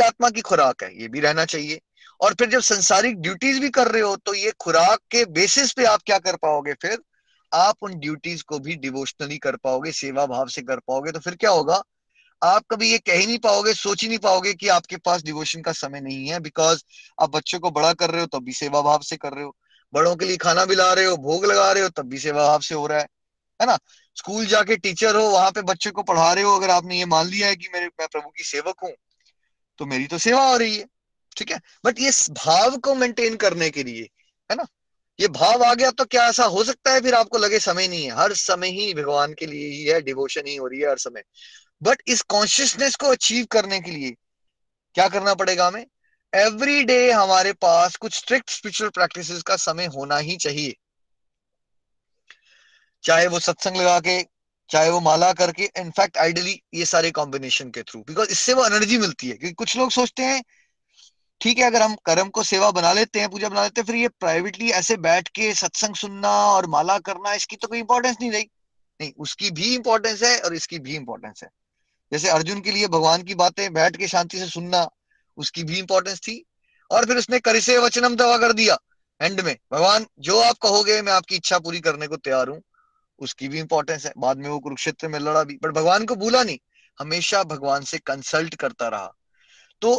आत्मा की खुराक है, ये भी रहना चाहिए। और फिर जब सांसारिक ड्यूटीज भी कर रहे हो, तो ये खुराक के बेसिस पे आप क्या कर पाओगे, फिर आप उन ड्यूटीज को भी डिवोशनली कर पाओगे, सेवा भाव से कर पाओगे। तो फिर क्या होगा, आप कभी ये कह ही नहीं पाओगे, सोच ही नहीं पाओगे कि आपके पास डिवोशन का समय नहीं है। बिकॉज आप बच्चों को बड़ा कर रहे हो तब भी सेवा भाव से कर रहे हो, बड़ों के लिए खाना बिला रहे हो, भोग लगा रहे हो, तब भी सेवा भाव से हो रहा है ना। स्कूल जाके टीचर हो, वहां पे बच्चों को पढ़ा रहे हो, अगर आपने ये मान लिया है कि मैं प्रभु की सेवक हूँ तो मेरी तो सेवा हो रही है, ठीक है। बट ये भाव को मेंटेन करने के लिए, है ना, ये भाव आ गया तो क्या ऐसा हो सकता है फिर आपको लगे समय नहीं है, हर समय ही भगवान के लिए ही है, डिवोशन ही हो रही है हर समय। बट इस कॉन्शियसनेस को अचीव करने के लिए क्या करना पड़ेगा, हमें एवरी डे हमारे पास कुछ स्ट्रिक्ट स्पिरिचुअल प्रैक्टिसेस का समय होना ही चाहिए, चाहे वो सत्संग लगा के, चाहे वो माला करके, इनफैक्ट आइडियली ये सारे कॉम्बिनेशन के थ्रू, बिकॉज इससे वो एनर्जी मिलती है। क्योंकि कुछ लोग सोचते हैं ठीक है, अगर हम कर्म को सेवा बना लेते हैं, पूजा बना लेते हैं, फिर ये प्राइवेटली ऐसे बैठ के सत्संग सुनना और माला करना, इसकी तो कोई इंपॉर्टेंस नहीं रही। नहीं, उसकी भी इंपॉर्टेंस है और इसकी भी इंपॉर्टेंस है। जैसे अर्जुन के लिए भगवान की बातें बैठ के शांति से सुनना, उसकी भी इंपॉर्टेंस थी, और फिर उसने करिसे वचनम दवा कर दिया एंड में, भगवान जो आप कहोगे मैं आपकी इच्छा पूरी करने को तैयार हूँ, उसकी भी इंपॉर्टेंस है। बाद में वो कुरुक्षेत्र में लड़ा भी, बट भगवान को भूला नहीं, हमेशा भगवान से कंसल्ट करता रहा। तो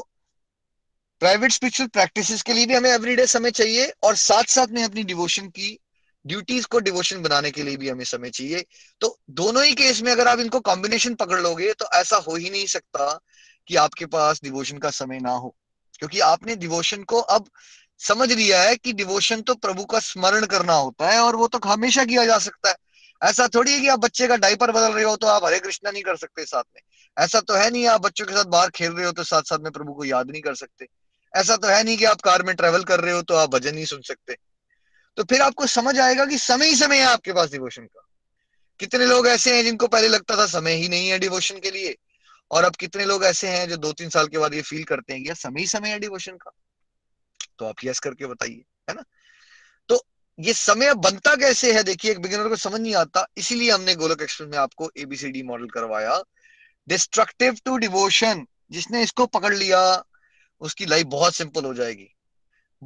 प्राइवेट स्पिरिचुअल प्रैक्टिसेस के लिए भी हमें एवरीडे समय चाहिए, और साथ साथ में अपनी डिवोशन की ड्यूटीज को डिवोशन बनाने के लिए भी हमें समय चाहिए। तो दोनों ही केस में अगर आप इनको कॉम्बिनेशन पकड़ लोगे तो ऐसा हो ही नहीं सकता कि आपके पास डिवोशन का समय ना हो, क्योंकि आपने डिवोशन को अब समझ लिया है कि डिवोशन तो प्रभु का स्मरण करना होता है, और वो तो हमेशा किया जा सकता है। ऐसा थोड़ी है कि आप बच्चे का डायपर बदल रहे हो तो आप हरे कृष्णा नहीं कर सकते साथ में। ऐसा तो है नहीं आप बच्चों के साथ बाहर खेल रहे हो तो साथ साथ में प्रभु को याद नहीं कर सकते। ऐसा तो है नहीं कि आप कार में ट्रेवल कर रहे हो तो आप भजन नहीं सुन सकते। तो फिर आपको समझ आएगा कि समय ही समय है आपके पास डिवोशन का। कितने लोग ऐसे हैं जिनको पहले लगता था समय ही नहीं है डिवोशन के लिए, और अब कितने लोग ऐसे हैं जो 2-3 साल के बाद ये फील करते हैं कि समय ही समय है डिवोशन का। तो आप यस करके बताइए, है ना। तो ये समय बनता कैसे है, देखिए एक बिगिनर को समझ नहीं आता, इसीलिए हमने गोलोक एक्सप्रेस में आपको ABCD मॉडल करवाया। डिस्ट्रक्टिव टू डिवोशन, जिसने इसको पकड़ लिया उसकी लाइफ बहुत सिंपल हो जाएगी।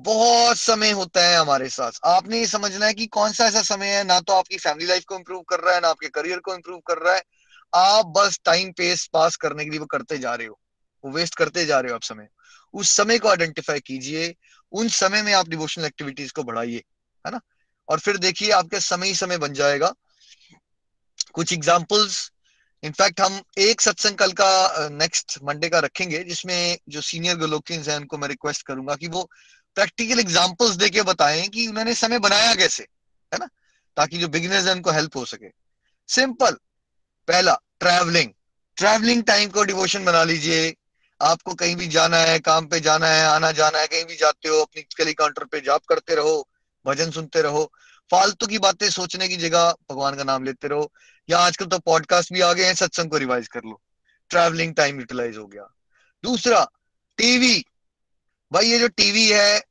बहुत समय होता है हमारे साथ, आपने ये समझना है कि कौन सा ऐसा समय है ना तो आपकी फैमिली लाइफ को इंप्रूव कर रहा है ना आपके करियर को इंप्रूव कर रहा है, आप बस टाइम पास करने के लिए वो करते जा रहे हो, वो वेस्ट करते जा रहे हो आप समय। उस समय को आइडेंटिफाई कीजिए, उन समय में आप डिवोशनल एक्टिविटीज को बढ़ाइए, है ना। और फिर देखिए आपके समय ही समय बन जाएगा। कुछ एग्जाम्पल्स, इनफैक्ट हम एक सत्संग कल का नेक्स्ट मंडे का रखेंगे जिसमें जो सीनियर गोलोकियंस हैं उनको मैं रिक्वेस्ट करूंगा कि वो प्रैक्टिकल एग्जाम्पल्स देके बताएं कि उन्होंने समय बनाया कैसे, है ना, ताकि जो बिगिनर्स हैं उनको हेल्प हो सके। सिंपल, पहला ट्रैवलिंग टाइम को डिवोशन बना लीजिए। आपको कहीं भी जाना है, काम पे जाना है, आना जाना है, कहीं भी जाते हो अपनी गली काउंटर पे जाप करते रहो, भजन सुनते रहो, फालतू की बातें सोचने की जगह भगवान का नाम लेते रहो। या आजकल तो पॉडकास्ट भी आ गए हैं, सत्संग को रिवाइज कर लो, ट्रैवलिंग टाइम यूटिलाइज हो गया। दूसरा, टीवी। भाई ये जो टीवी है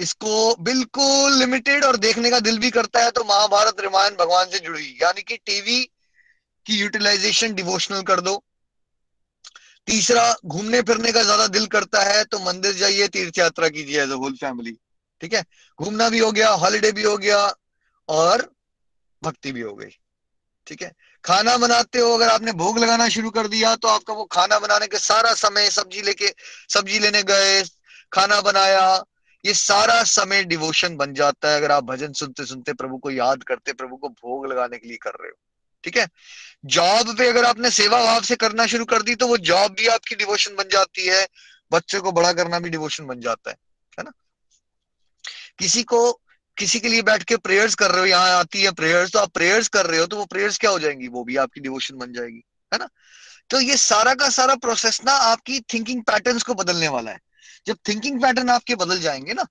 इसको बिल्कुल लिमिटेड, और देखने का दिल भी करता है तो महाभारत रामायण भगवान से जुड़ी, यानी कि टीवी की यूटिलाइजेशन डिवोशनल कर दो। तीसरा, घूमने फिरने का ज्यादा दिल करता है तो मंदिर जाइए, तीर्थ यात्रा कीजिए एज अ होल फैमिली, ठीक है। घूमना भी हो गया, हॉलिडे भी हो गया, और भक्ति भी हो गई, ठीक है। खाना बनाते हो, अगर आपने भोग लगाना शुरू कर दिया तो आपका वो खाना बनाने के सारा समय, सब्जी लेने गए, खाना बनाया, ये सारा समय डिवोशन बन जाता है अगर आप भजन सुनते सुनते प्रभु को याद करते, प्रभु को भोग लगाने के लिए कर रहे हो, ठीक है। जॉब पे अगर आपने सेवा भाव से करना शुरू कर दी तो वो जॉब भी आपकी डिवोशन बन जाती है। बच्चे को बड़ा करना भी डिवोशन बन जाता है ना। किसी के लिए बैठ के प्रेयर्स कर रहे हो, यहाँ आती है प्रेयर्स, तो आप प्रेयर्स कर रहे हो तो वो प्रेयर्स क्या हो जाएंगी, वो भी आपकी डिवोशन बन जाएगी, है ना। तो ये सारा का सारा प्रोसेस ना आपकी थिंकिंग पैटर्न्स को बदलने वाला है। जब थिंकिंग पैटर्न आपके बदल जाएंगे ना,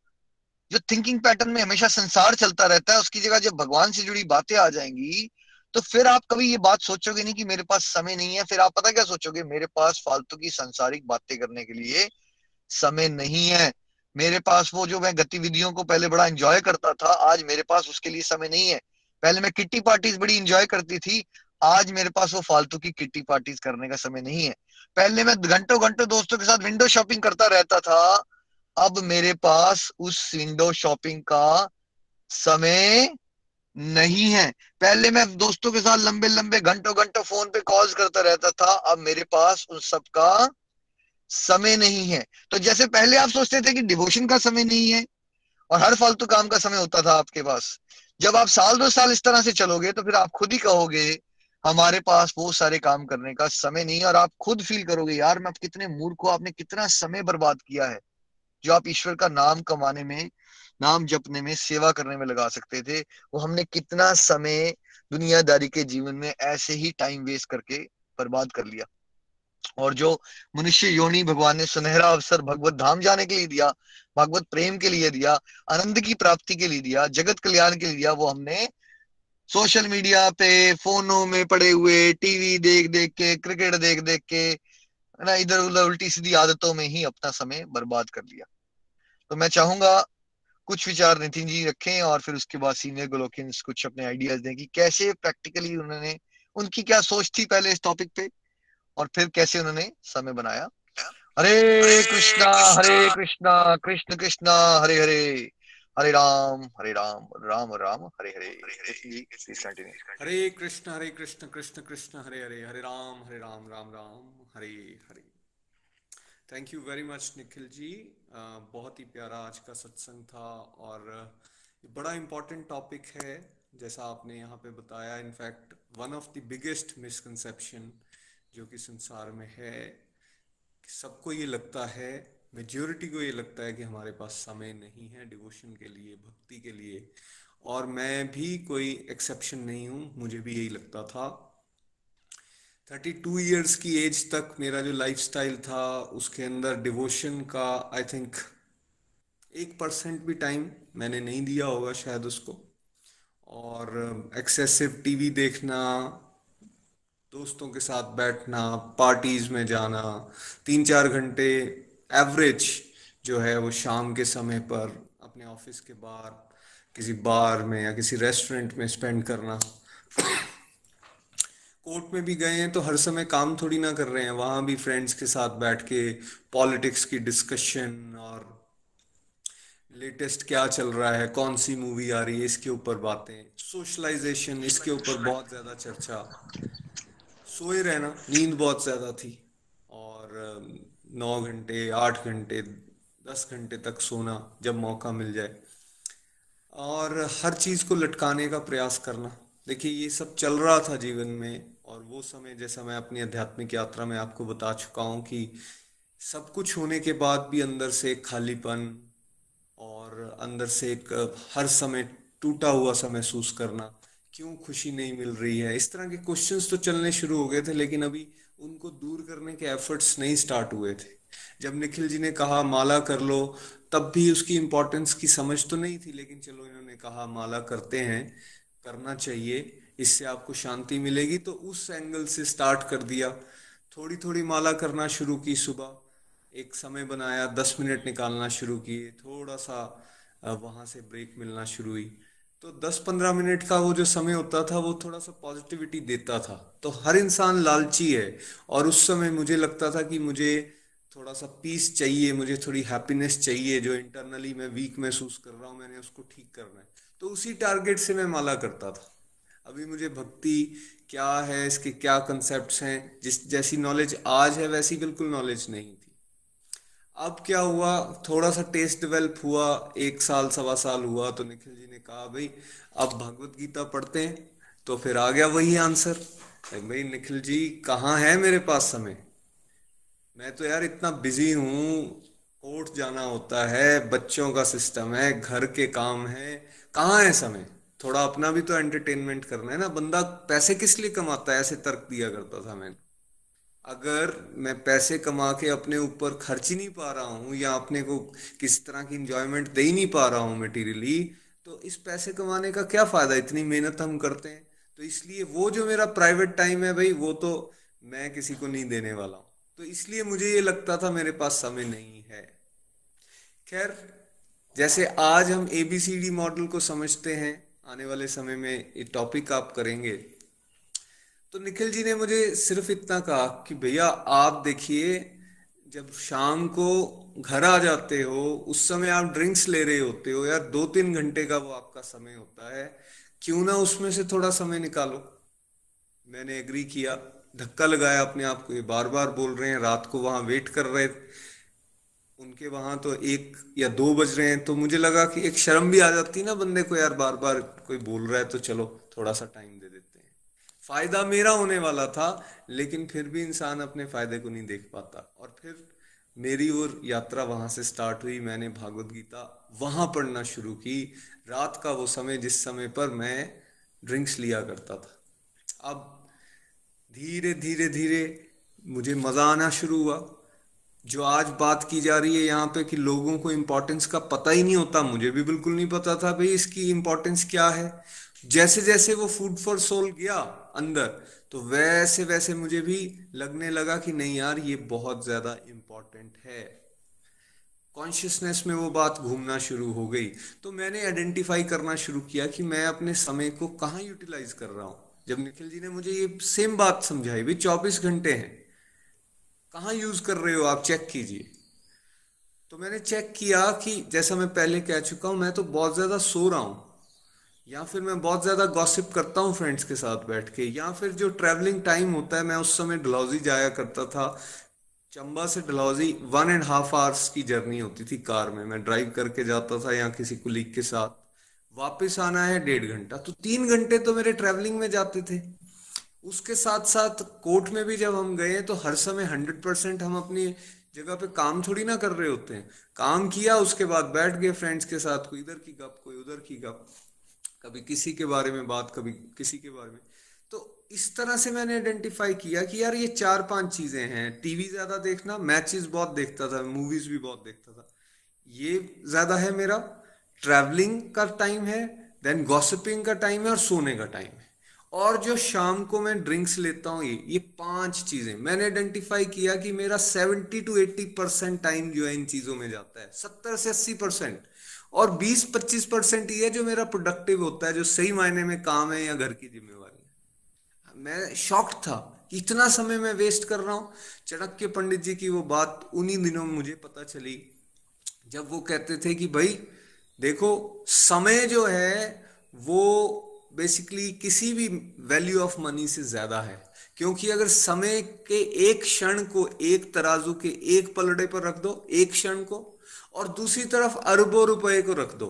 जो थिंकिंग पैटर्न में हमेशा संसार चलता रहता है, उसकी जगह जब भगवान से जुड़ी बातें आ जाएंगी तो फिर आप कभी ये बात सोचोगे नहीं कि मेरे पास समय नहीं है। फिर आप पता क्या सोचोगे, मेरे पास फालतू की सांसारिक बातें करने के लिए समय नहीं है, मेरे पास वो जो मैं गतिविधियों को पहले बड़ा एंजॉय करता था आज मेरे पास उसके लिए समय नहीं है। पहले मैं किट्टी पार्टीज बड़ी एंजॉय करती थी, आज मेरे पास वो फालतू की किट्टी पार्टीज करने का समय नहीं है। पहले मैं घंटों घंटों दोस्तों के साथ विंडो शॉपिंग करता रहता था, अब मेरे पास उस विंडो शॉपिंग का समय नहीं है। पहले मैं दोस्तों के साथ लंबे लंबे घंटों घंटों फोन पे कॉल्स करता रहता था, अब मेरे पास उन सब का समय नहीं है। तो जैसे पहले आप सोचते थे कि डिवोशन का समय नहीं है और हर फालतू काम का समय होता था आपके पास, जब आप साल 2 साल इस तरह से चलोगे तो फिर आप खुद ही कहोगे हमारे पास वो सारे काम करने का समय नहीं है, और आप खुद फील करोगे यार मैं कितने मूर्ख हूं, आपने कितना समय बर्बाद किया है जो आप ईश्वर का नाम कमाने में, नाम जपने में, सेवा करने में लगा सकते थे, वो हमने कितना समय दुनियादारी के जीवन में ऐसे ही टाइम वेस्ट करके बर्बाद कर लिया। और जो मनुष्य योनि भगवान ने सुनहरा अवसर भगवत धाम जाने के लिए दिया, भगवत प्रेम के लिए दिया, आनंद की प्राप्ति के लिए दिया, जगत कल्याण के लिए दिया, वो हमने सोशल मीडिया पे फोनों में पड़े हुए, टीवी देख देख के, क्रिकेट देख देख के, है ना, इधर उधर उल्टी सीधी आदतों में ही अपना समय बर्बाद कर लिया। तो मैं चाहूंगा कुछ विचार नितिन जी रखें और फिर उसके बाद सीनियर गोलोकियंस कुछ अपने आइडियाज दें कि कैसे प्रैक्टिकली उन्होंने, उनकी क्या सोच थी पहले इस टॉपिक पे, और फिर कैसे उन्होंने समय बनाया। Hare Krishna Krishna Krishna Hare Hare, Hare Ram Ram Ram Hare Hare, Hare Krishna Krishna Krishna Hare Hare, Hare Ram Ram Ram Hare Hare. Thank you very much Nikhil ji, बहुत ही प्यारा आज का सत्संग था और बड़ा इम्पोर्टेंट टॉपिक है जैसा आपने यहाँ पे बताया। In fact one of the biggest misconception जो कि संसार में है, सबको ये लगता है, मेजॉरिटी को ये लगता है कि हमारे पास समय नहीं है डिवोशन के लिए, भक्ति के लिए, और मैं भी कोई एक्सेप्शन नहीं हूँ, मुझे भी यही लगता था। 32 इयर्स की एज तक मेरा जो लाइफस्टाइल था उसके अंदर डिवोशन का आई थिंक 1% भी टाइम मैंने नहीं दिया होगा शायद उसको। और एक्सेसिव टीवी देखना, दोस्तों के साथ बैठना, पार्टीज में जाना, 3-4 घंटे एवरेज जो है वो शाम के समय पर अपने ऑफिस के बाहर किसी बार में या किसी रेस्टोरेंट में स्पेंड करना। कोर्ट में भी गए हैं तो हर समय काम थोड़ी ना कर रहे हैं, वहाँ भी फ्रेंड्स के साथ बैठ के पॉलिटिक्स की डिस्कशन और लेटेस्ट क्या चल रहा है, कौन सी मूवी आ रही है, इसके ऊपर बातें, सोशलाइजेशन, इसके ऊपर बहुत ज़्यादा चर्चा। सोए रहना, नींद बहुत ज़्यादा थी और 9 घंटे 8 घंटे 10 घंटे तक सोना जब मौका मिल जाए, और हर चीज़ को लटकाने का प्रयास करना। देखिए ये सब चल रहा था जीवन में, और वो समय जैसा मैं अपनी आध्यात्मिक यात्रा में आपको बता चुका हूँ कि सब कुछ होने के बाद भी अंदर से एक खालीपन और अंदर से एक हर समय टूटा हुआ सा महसूस करना, क्यों खुशी नहीं मिल रही है, इस तरह के क्वेश्चंस तो चलने शुरू हो गए थे, लेकिन अभी उनको दूर करने के एफर्ट्स नहीं स्टार्ट हुए थे। जब निखिल जी ने कहा माला कर लो, तब भी उसकी इम्पोर्टेंस की समझ तो नहीं थी, लेकिन चलो इन्होंने कहा माला करते हैं, करना चाहिए, इससे आपको शांति मिलेगी, तो उस एंगल से स्टार्ट कर दिया। थोड़ी थोड़ी माला करना शुरू की, सुबह एक समय बनाया, 10 मिनट निकालना शुरू किए, थोड़ा सा वहाँ से ब्रेक मिलना शुरू हुई, तो 10-15 मिनट का वो जो समय होता था वो थोड़ा सा पॉजिटिविटी देता था। तो हर इंसान लालची है, और उस समय मुझे लगता था कि मुझे थोड़ा सा पीस चाहिए, मुझे थोड़ी हैप्पीनेस चाहिए, जो इंटरनली मैं वीक महसूस कर रहा हूँ मैंने उसको ठीक करना है, तो उसी टारगेट से मैं माला करता था। अभी मुझे भक्ति क्या है, इसके क्या कंसेप्ट्स हैं, जिस जैसी नॉलेज आज है वैसी बिल्कुल नॉलेज नहीं थी। अब क्या हुआ, थोड़ा सा टेस्ट डेवलप हुआ, 1 साल सवा साल हुआ, तो निखिल जी ने कहा भाई अब भागवत गीता पढ़ते हैं, तो फिर आ गया वही आंसर, भाई निखिल जी कहाँ है मेरे पास समय, मैं तो यार इतना बिजी हूँ, कोर्ट जाना होता है, बच्चों का सिस्टम है, घर के काम है, कहाँ है समय, थोड़ा अपना भी तो एंटरटेनमेंट करना है ना, बंदा पैसे किस लिए कमाता है, ऐसे तर्क दिया करता था मैंने। अगर मैं पैसे कमा के अपने ऊपर खर्च ही नहीं पा रहा हूँ या अपने को किसी तरह की इंजॉयमेंट दे ही नहीं पा रहा हूँ मटेरियली, तो इस पैसे कमाने का क्या फायदा, इतनी मेहनत हम करते हैं। तो इसलिए वो जो मेरा प्राइवेट टाइम है भाई वो तो मैं किसी को नहीं देने वाला हूँ, तो इसलिए मुझे ये लगता था मेरे पास समय नहीं है। खैर जैसे आज हम ABCD मॉडल को समझते हैं, आने वाले समय में ये टॉपिक आप करेंगे। तो निखिल जी ने मुझे सिर्फ इतना कहा कि भैया आप देखिए जब शाम को घर आ जाते हो उस समय आप ड्रिंक्स ले रहे होते हो यार, 2-3 घंटे का वो आपका समय होता है, क्यों ना उसमें से थोड़ा समय निकालो। मैंने एग्री किया, धक्का लगाया अपने आप को, ये बार बार बोल रहे हैं, रात को वहाँ वेट कर रहे उनके वहां तो 1 या 2 बज रहे हैं, तो मुझे लगा कि एक शर्म भी आ जाती ना बंदे को, यार बार बार कोई बोल रहा है तो चलो थोड़ा सा टाइम दे देते हैं। फायदा मेरा होने वाला था, लेकिन फिर भी इंसान अपने फायदे को नहीं देख पाता, और फिर मेरी वो यात्रा वहां से स्टार्ट हुई। मैंने भागवत गीता वहां पढ़ना शुरू की, रात का वो समय जिस समय पर मैं ड्रिंक्स लिया करता था। अब धीरे धीरे धीरे मुझे मजा आना शुरू हुआ। जो आज बात की जा रही है यहाँ पे कि लोगों को इम्पोर्टेंस का पता ही नहीं होता, मुझे भी बिल्कुल नहीं पता था भाई इसकी इम्पोर्टेंस क्या है। जैसे जैसे वो फूड फॉर सोल गया अंदर, तो वैसे वैसे मुझे भी लगने लगा कि नहीं यार ये बहुत ज़्यादा इम्पोर्टेंट है। कॉन्शियसनेस में वो बात घूमना शुरू हो गई, तो मैंने आइडेंटिफाई करना शुरू किया कि मैं अपने समय को कहाँ यूटिलाइज कर रहा हूँ। जब निखिल जी ने मुझे ये सेम बात समझाई भाई 24 घंटे हैं, कहाँ यूज कर रहे हो आप, चेक कीजिए। तो मैंने चेक किया कि जैसा मैं पहले कह चुका हूँ मैं तो बहुत ज़्यादा सो रहा हूँ, या फिर मैं बहुत ज़्यादा गॉसिप करता हूँ फ्रेंड्स के साथ बैठ के, या फिर जो ट्रैवलिंग टाइम होता है, मैं उस समय डलहौजी जाया करता था, चंबा से डलहौजी 1.5 आवर्स की जर्नी होती थी कार में, मैं ड्राइव करके जाता था या किसी कुलीग के साथ, वापस आना है 1.5 घंटा, तो 3 घंटे तो मेरे ट्रैवलिंग में जाते थे। उसके साथ साथ कोर्ट में भी जब हम गए तो हर समय 100% हम अपनी जगह पे काम थोड़ी ना कर रहे होते हैं, काम किया उसके बाद बैठ गए फ्रेंड्स के साथ, कोई इधर की गप कोई उधर की गप। कभी किसी के बारे में बात, कभी किसी के बारे में। तो इस तरह से मैंने आइडेंटिफाई किया कि यार ये 4-5 चीजें हैं। टीवी ज्यादा देखना, मैचेस बहुत देखता था, मूवीज भी बहुत देखता था, ये ज्यादा है मेरा। ट्रैवलिंग का टाइम है, देन गॉसिपिंग का टाइम है और सोने का टाइम है। और जो शाम को मैं ड्रिंक्स लेता हूँ, ये 5 चीजें मैंने आइडेंटिफाई किया कि मेरा 70 से 80% टाइम जो है इन चीजों में जाता है, 70 से 80%, और 20-25% ये है जो मेरा प्रोडक्टिव होता है, जो सही मायने में काम है या घर की जिम्मेवारी। मैं शॉक्ड था कि इतना समय मैं वेस्ट कर रहा हूँ। चाणक्य पंडित जी की वो बात उन्हीं दिनों में मुझे पता चली, जब वो कहते थे कि भाई देखो, समय जो है वो बेसिकली किसी भी वैल्यू ऑफ मनी से ज्यादा है, क्योंकि अगर समय के एक क्षण को एक तराजू के एक पलड़े पर रख दो, एक क्षण को, और दूसरी तरफ अरबों रुपए को रख दो,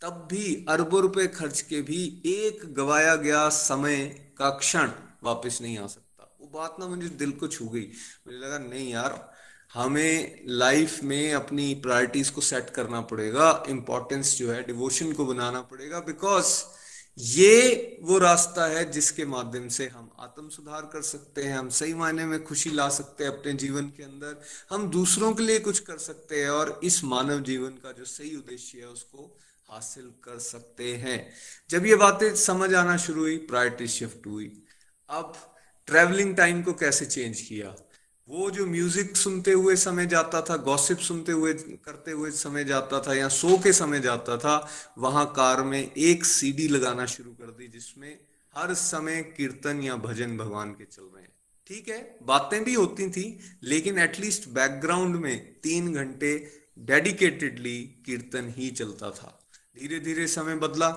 तब भी अरबों रुपए खर्च के भी एक गवाया गया समय का क्षण वापस नहीं आ सकता। वो बात ना मुझे दिल को छू गई। मुझे लगा नहीं यार, हमें लाइफ में अपनी प्रायोरिटीज को सेट करना पड़ेगा, इंपॉर्टेंस जो है डिवोशन को बनाना पड़ेगा, बिकॉज ये वो रास्ता है जिसके माध्यम से हम आत्म सुधार कर सकते हैं, हम सही मायने में खुशी ला सकते हैं अपने जीवन के अंदर, हम दूसरों के लिए कुछ कर सकते हैं और इस मानव जीवन का जो सही उद्देश्य है उसको हासिल कर सकते हैं। जब ये बातें समझ आना शुरू हुई, प्रायोरिटी शिफ्ट हुई। अब ट्रैवलिंग टाइम को कैसे चेंज किया? वो जो म्यूजिक सुनते हुए समय जाता था, गॉसिप सुनते हुए करते हुए समय जाता था, या सो के समय जाता था, वहां कार में एक सीडी लगाना शुरू कर दी जिसमें हर समय कीर्तन या भजन भगवान के चल रहे हैं। ठीक है, बातें भी होती थी, लेकिन एटलीस्ट बैकग्राउंड में 3 घंटे डेडिकेटेडली कीर्तन ही चलता था। धीरे धीरे समय बदला,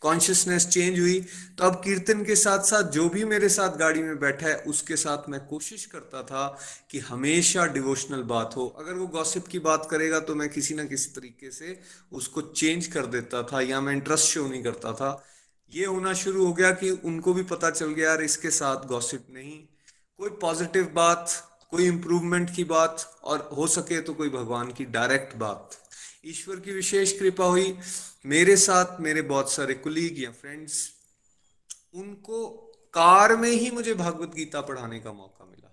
कॉन्शियसनेस चेंज हुई, तो अब कीर्तन के साथ साथ जो भी मेरे साथ गाड़ी में बैठा है उसके साथ मैं कोशिश करता था कि हमेशा डिवोशनल बात हो। अगर वो गॉसिप की बात करेगा तो मैं किसी ना किसी तरीके से उसको चेंज कर देता था, या मैं इंटरेस्ट शो नहीं करता था। ये होना शुरू हो गया कि उनको भी पता चल गया यार इसके साथ गॉसिप नहीं, कोई पॉजिटिव बात, कोई इम्प्रूवमेंट की बात, और हो सके तो कोई भगवान की डायरेक्ट बात। ईश्वर की विशेष कृपा हुई मेरे साथ। मेरे बहुत सारे कुलीग या फ्रेंड्स, उनको कार में ही मुझे भागवत गीता पढ़ाने का मौका मिला।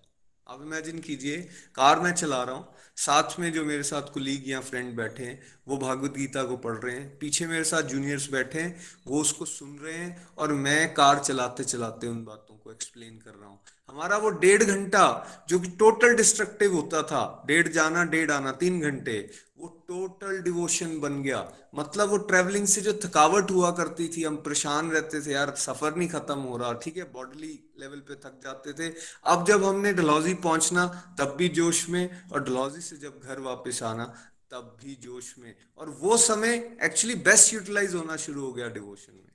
आप इमेजिन कीजिए, कार में चला रहा हूँ, साथ में जो मेरे साथ कुलीग या फ्रेंड बैठे हैं वो भागवत गीता को पढ़ रहे हैं, पीछे मेरे साथ जूनियर्स बैठे हैं वो उसको सुन रहे हैं, और मैं कार चलाते चलाते उन बातों को एक्सप्लेन कर रहा हूँ। हमारा वो 1.5 घंटा जो कि टोटल डिस्ट्रक्टिव होता था, 1:30 जाना 1:30 आना, 3 घंटे, वो टोटल डिवोशन बन गया। मतलब वो ट्रैवलिंग से जो थकावट हुआ करती थी, हम परेशान रहते थे यार सफर नहीं खत्म हो रहा, ठीक है, बॉडीली लेवल पे थक जाते थे। अब जब हमने डलहौजी पहुंचना तब भी जोश में, और डलहौजी से जब घर वापस आना तब भी जोश में, और वो समय एक्चुअली बेस्ट यूटिलाइज होना शुरू हो गया डिवोशन में।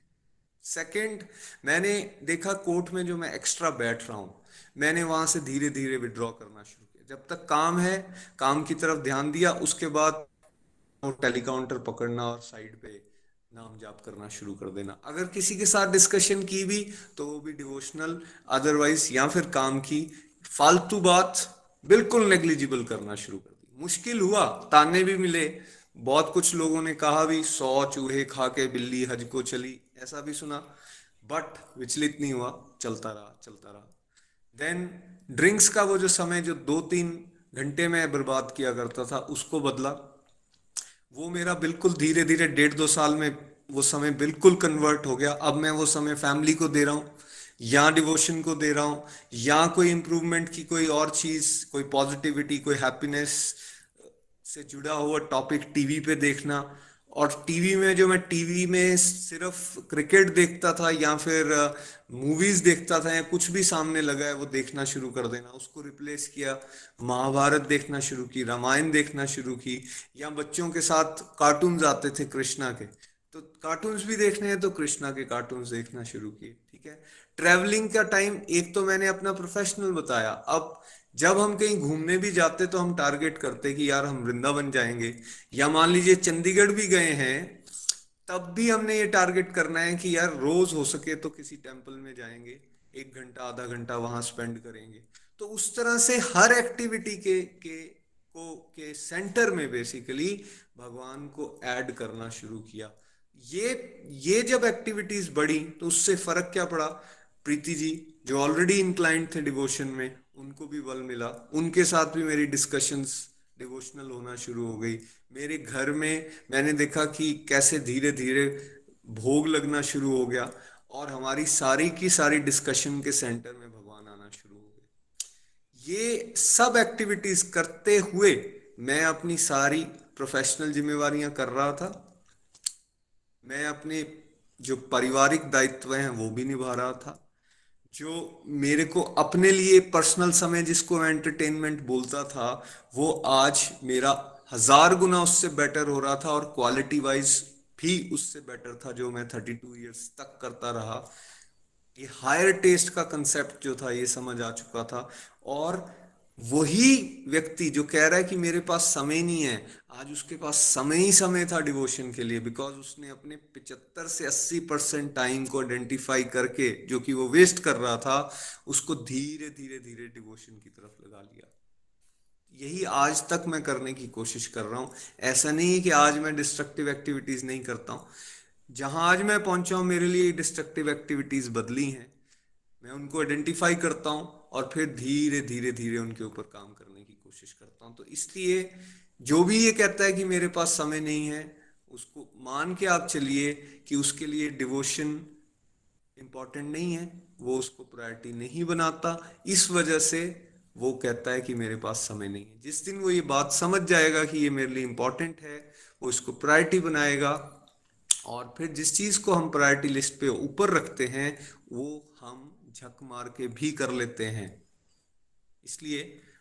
सेकेंड, मैंने देखा कोर्ट में जो मैं एक्स्ट्रा बैठ रहा हूँ, मैंने वहां से धीरे धीरे विड्रॉ करना शुरू किया। जब तक काम है, काम की तरफ ध्यान दिया, उसके बाद टेलीकाउंटर पकड़ना और साइड पे नाम जाप करना शुरू कर देना। अगर किसी के साथ डिस्कशन की भी तो वो भी डिवोशनल, अदरवाइज या फिर काम की फालतू बात बिल्कुल नेग्लिजिबल करना शुरू कर दी। मुश्किल हुआ, ताने भी मिले, बहुत कुछ लोगों ने कहा भी, 100 चूहे खा के बिल्ली हज को चली, ऐसा भी सुना, बट विचलित नहीं हुआ, चलता रहा चलता रहा। देन ड्रिंक्स का वो जो समय जो 2-3 घंटे में बर्बाद किया करता था उसको बदला। वो मेरा बिल्कुल धीरे धीरे 1.5-2 साल में वो समय बिल्कुल कन्वर्ट हो गया। अब मैं वो समय फैमिली को दे रहा हूँ, या डिवोशन को दे रहा हूँ, या कोई इम्प्रूवमेंट की कोई और चीज़, कोई पॉजिटिविटी, कोई हैप्पीनेस से जुड़ा हुआ टॉपिक टीवी पे देखना। और टीवी में जो मैं टीवी में सिर्फ क्रिकेट देखता था या फिर मूवीज देखता था, या कुछ भी सामने लगा है वो देखना शुरू कर देना, उसको रिप्लेस किया, महाभारत देखना शुरू की, रामायण देखना शुरू की, या बच्चों के साथ कार्टून्स आते थे कृष्णा के, तो कार्टून्स भी देखने हैं तो कृष्णा के कार्टून्स देखना शुरू किए। ठीक है, ट्रैवलिंग का टाइम एक तो मैंने अपना प्रोफेशनल बताया। अब जब हम कहीं घूमने भी जाते तो हम टारगेट करते कि यार हम वृंदावन जाएंगे, या मान लीजिए चंडीगढ़ भी गए हैं तब भी हमने ये टारगेट करना है कि यार रोज हो सके तो किसी टेम्पल में जाएंगे, 1 घंटा आधा घंटा वहां स्पेंड करेंगे। तो उस तरह से हर एक्टिविटी के सेंटर में बेसिकली भगवान को ऐड करना शुरू किया। ये जब एक्टिविटीज बढ़ी तो उससे फर्क क्या पड़ा? प्रीति जी जो ऑलरेडी इंक्लाइंड थे डिवोशन में, उनको भी बल मिला, उनके साथ भी मेरी डिस्कशंस डिवोशनल होना शुरू हो गई। मेरे घर में मैंने देखा कि कैसे धीरे धीरे भोग लगना शुरू हो गया और हमारी सारी की सारी डिस्कशन के सेंटर में भगवान आना शुरू हो गए। ये सब एक्टिविटीज करते हुए मैं अपनी सारी प्रोफेशनल जिम्मेवारियां कर रहा था, मैं अपने जो पारिवारिक दायित्व हैं वो भी निभा रहा था, जो मेरे को अपने लिए पर्सनल समय जिसको एंटरटेनमेंट बोलता था वो आज मेरा 1000 गुना उससे बेटर हो रहा था और क्वालिटी वाइज भी उससे बेटर था जो मैं 32 इयर्स तक करता रहा। ये हायर टेस्ट का कंसेप्ट जो था ये समझ आ चुका था। और वही व्यक्ति जो कह रहा है कि मेरे पास समय नहीं है, आज उसके पास समय ही समय था डिवोशन के लिए, बिकॉज उसने अपने 75 से 80% टाइम को आइडेंटिफाई करके जो कि वो वेस्ट कर रहा था उसको धीरे धीरे धीरे डिवोशन की तरफ लगा लिया। यही आज तक मैं करने की कोशिश कर रहा हूँ। ऐसा नहीं है कि आज मैं डिस्ट्रक्टिव एक्टिविटीज नहीं करता हूँ, जहाँ आज मैं पहुंचा हूँ मेरे लिए डिस्ट्रक्टिव एक्टिविटीज बदली हैं, मैं उनको आइडेंटिफाई करता हूँ और फिर धीरे धीरे धीरे उनके ऊपर काम करने की कोशिश करता हूँ। तो इसलिए जो भी ये कहता है कि मेरे पास समय नहीं है, उसको मान के आप चलिए कि उसके लिए डिवोशन इम्पॉर्टेंट नहीं है, वो उसको प्रायोरिटी नहीं बनाता, इस वजह से वो कहता है कि मेरे पास समय नहीं है। जिस दिन वो ये बात समझ जाएगा कि ये मेरे लिए इम्पॉर्टेंट है, वो इसको प्रायोरिटी बनाएगा और फिर जिस चीज़ को हम प्रायोरिटी लिस्ट पे ऊपर रखते हैं वो हम झक मार के भी कर लेते हैं। इसलिए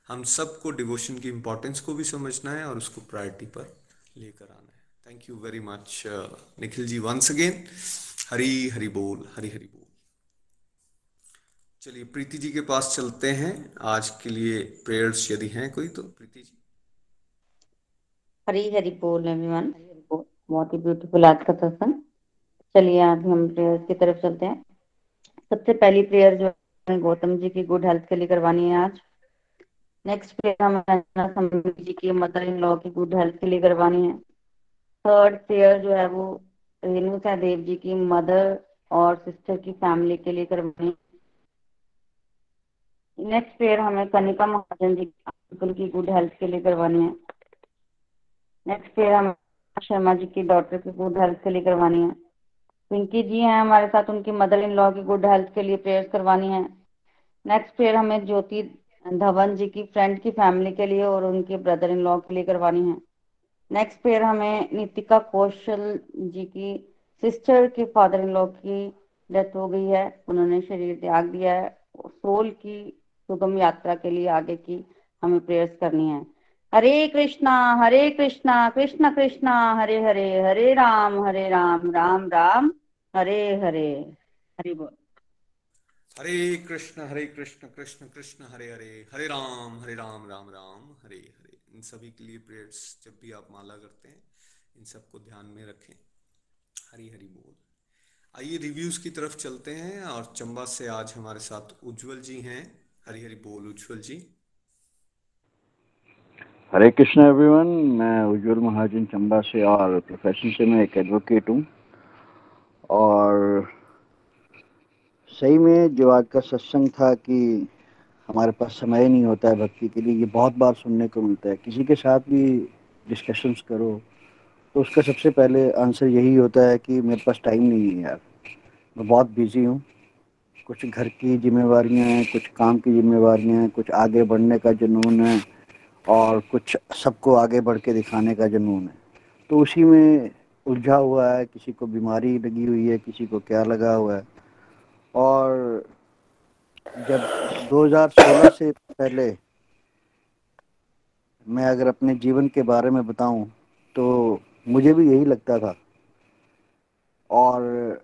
हम सबको डिवोशन की इम्पोर्टेंस को भी समझना है और उसको प्रायोरिटी पर लेकर आना है। Thank you very much Nikhil ji once again. Hari Hari बोल, हरी हरी बोल। चलिए प्रीति जी के पास चलते हैं, आज के लिए प्रेयर्स यदि हैं कोई तो। प्रीति जी हरी हरी बोल एवरीवन, बहुत ही ब्यूटीफुल आज का सत्संग। चलिए आज हम प्रेयर्स की तरफ चलते हैं। सबसे पहली प्रेयर जो है गौतम जी की गुड हेल्थ के लिए करवानी है आज। नेक्स्ट प्रेयर हम जी की मदर इन लॉ की गुड हेल्थ के लिए करवानी है। थर्ड प्रेयर जो है वो रेणु सहदेव जी की मदर और सिस्टर की फैमिली के लिए करवानी है। नेक्स्ट प्रेयर हमें कनिका महाजन जी की गुड हेल्थ के लिए करवानी है। नेक्स्ट प्रेयर हमें शर्मा जी की डॉटर की गुड हेल्थ के लिए करवानी है। पिंकी जी हैं हमारे साथ, उनकी मदर इन लॉ की गुड हेल्थ के लिए प्रेयर्स करवानी है। नेक्स्ट प्रेयर हमें ज्योति धवन जी की फ्रेंड की फैमिली के लिए और उनके ब्रदर इन लॉ के लिए करवानी है। नेक्स्ट प्रेयर हमें नितिका कौशल जी की सिस्टर के फादर इन लॉ की डेथ हो गई है, उन्होंने शरीर त्याग दिया है, सोल की सुगम यात्रा के लिए आगे की हमें प्रेयर्स करनी है। हरे कृष्णा कृष्णा कृष्णा हरे हरे, हरे राम राम राम हरे हरे। हरि बोल। हरे कृष्णा कृष्ण कृष्ण हरे हरे, हरे राम राम राम हरे हरे। इन सभी के लिए प्रेयर्स जब भी आप माला करते हैं इन सबको ध्यान में रखें। हरी हरि बोल। आइए रिव्यूज की तरफ चलते हैं और चंबा से आज हमारे साथ उज्जवल जी हैं। हरी हरि बोल उज्जवल जी। हरे कृष्णा एवरीवन, मैं उज्जवल महाजन चंबा से और प्रोफेशन से मैं एक एडवोकेट हूँ। और सही में जो आज का सत्संग था कि हमारे पास समय नहीं होता है भक्ति के लिए, ये बहुत बार सुनने को मिलता है। किसी के साथ भी डिस्कशंस करो तो उसका सबसे पहले आंसर यही होता है कि मेरे पास टाइम नहीं है यार, मैं बहुत बिजी हूँ, कुछ घर की जिम्मेवारियाँ हैं, कुछ काम की जिम्मेवारियाँ हैं, कुछ आगे बढ़ने का जुनून है और कुछ सबको आगे बढ़ के दिखाने का जुनून है। तो उसी में उलझा हुआ है, किसी को बीमारी लगी हुई है, किसी को क्या लगा हुआ है। और जब 2016 से पहले मैं अगर अपने जीवन के बारे में बताऊँ तो मुझे भी यही लगता था। और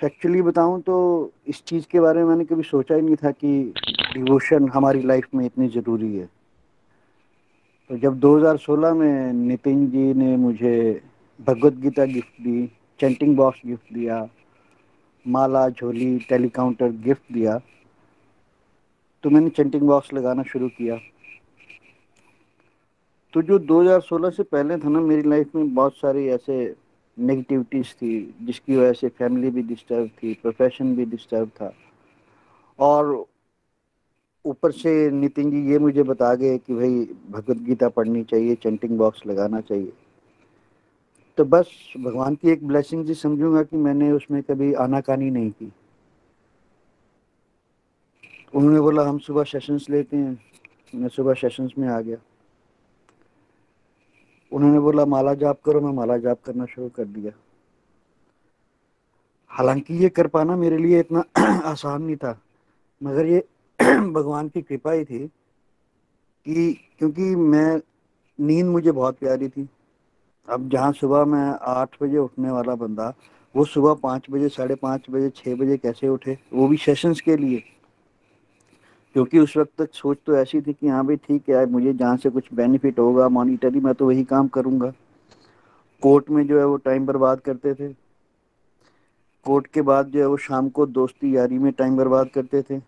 फैक्चुअली बताऊं तो इस चीज़ के बारे में मैंने कभी सोचा ही नहीं था कि डिवोशन हमारी लाइफ में इतनी ज़रूरी है। तो जब 2016 में नितिन जी ने मुझे भगवत गीता गिफ्ट दी, चैंटिंग बॉक्स गिफ्ट दिया, माला झोली टेलीकाउंटर गिफ्ट दिया, तो मैंने चैंटिंग बॉक्स लगाना शुरू किया। तो जो 2016 से पहले था ना, मेरी लाइफ में बहुत सारे ऐसे नेगेटिविटीज़ थी जिसकी वजह से फैमिली भी डिस्टर्ब थी, प्रोफेशन भी डिस्टर्ब था। और ऊपर से नितिन जी ये मुझे बता गए कि भाई भगवत गीता पढ़नी चाहिए, चैंटिंग बॉक्स लगाना चाहिए। तो बस भगवान की एक ब्लेसिंग जी समझूंगा कि मैंने उसमें कभी आनाकानी नहीं की। उन्होंने बोला हम सुबह सेशंस लेते हैं, मैं सुबह सेशंस में आ गया। उन्होंने बोला माला जाप करो, मैं माला जाप करना शुरू कर दिया। हालांकि ये कर पाना मेरे लिए इतना आसान नहीं था, मगर ये भगवान की कृपा ही थी कि क्योंकि मैं नींद मुझे बहुत प्यारी थी। अब जहाँ सुबह मैं 8 बजे उठने वाला बंदा वो सुबह 5 बजे, 5:30 बजे, 6 बजे कैसे उठे, वो भी सेशंस के लिए। क्योंकि उस वक्त तक सोच तो ऐसी थी कि हाँ भाई ठीक है, मुझे जहाँ से कुछ बेनिफिट होगा मॉनिटरी मैं तो वही काम करूँगा। कोर्ट में जो है वो टाइम बर्बाद करते थे, कोर्ट के बाद जो है वो शाम को दोस्ती यारी में टाइम बर्बाद करते थे,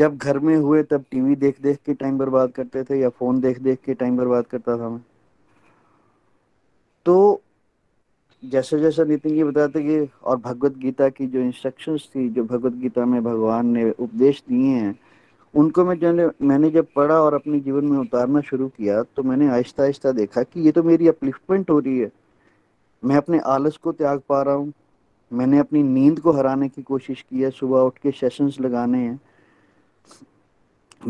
जब घर में हुए तब टीवी देख देख के टाइम बर्बाद करते थे या फ़ोन देख देख के टाइम बर्बाद करता था मैं। तो जैसा जैसा नितिन जी बताते कि और भगवत गीता की जो इंस्ट्रक्शंस थी, जो भगवत गीता में भगवान ने उपदेश दिए हैं, उनको मैंने जब पढ़ा और अपने जीवन में उतारना शुरू किया तो मैंने आहिस्ता आहिस्ता देखा कि ये तो मेरी अपलिफ्टमेंट हो रही है। मैं अपने आलस को त्याग पा रहा हूँ, मैंने अपनी नींद को हराने की कोशिश की है, सुबह उठ के सेशंस लगाने हैं,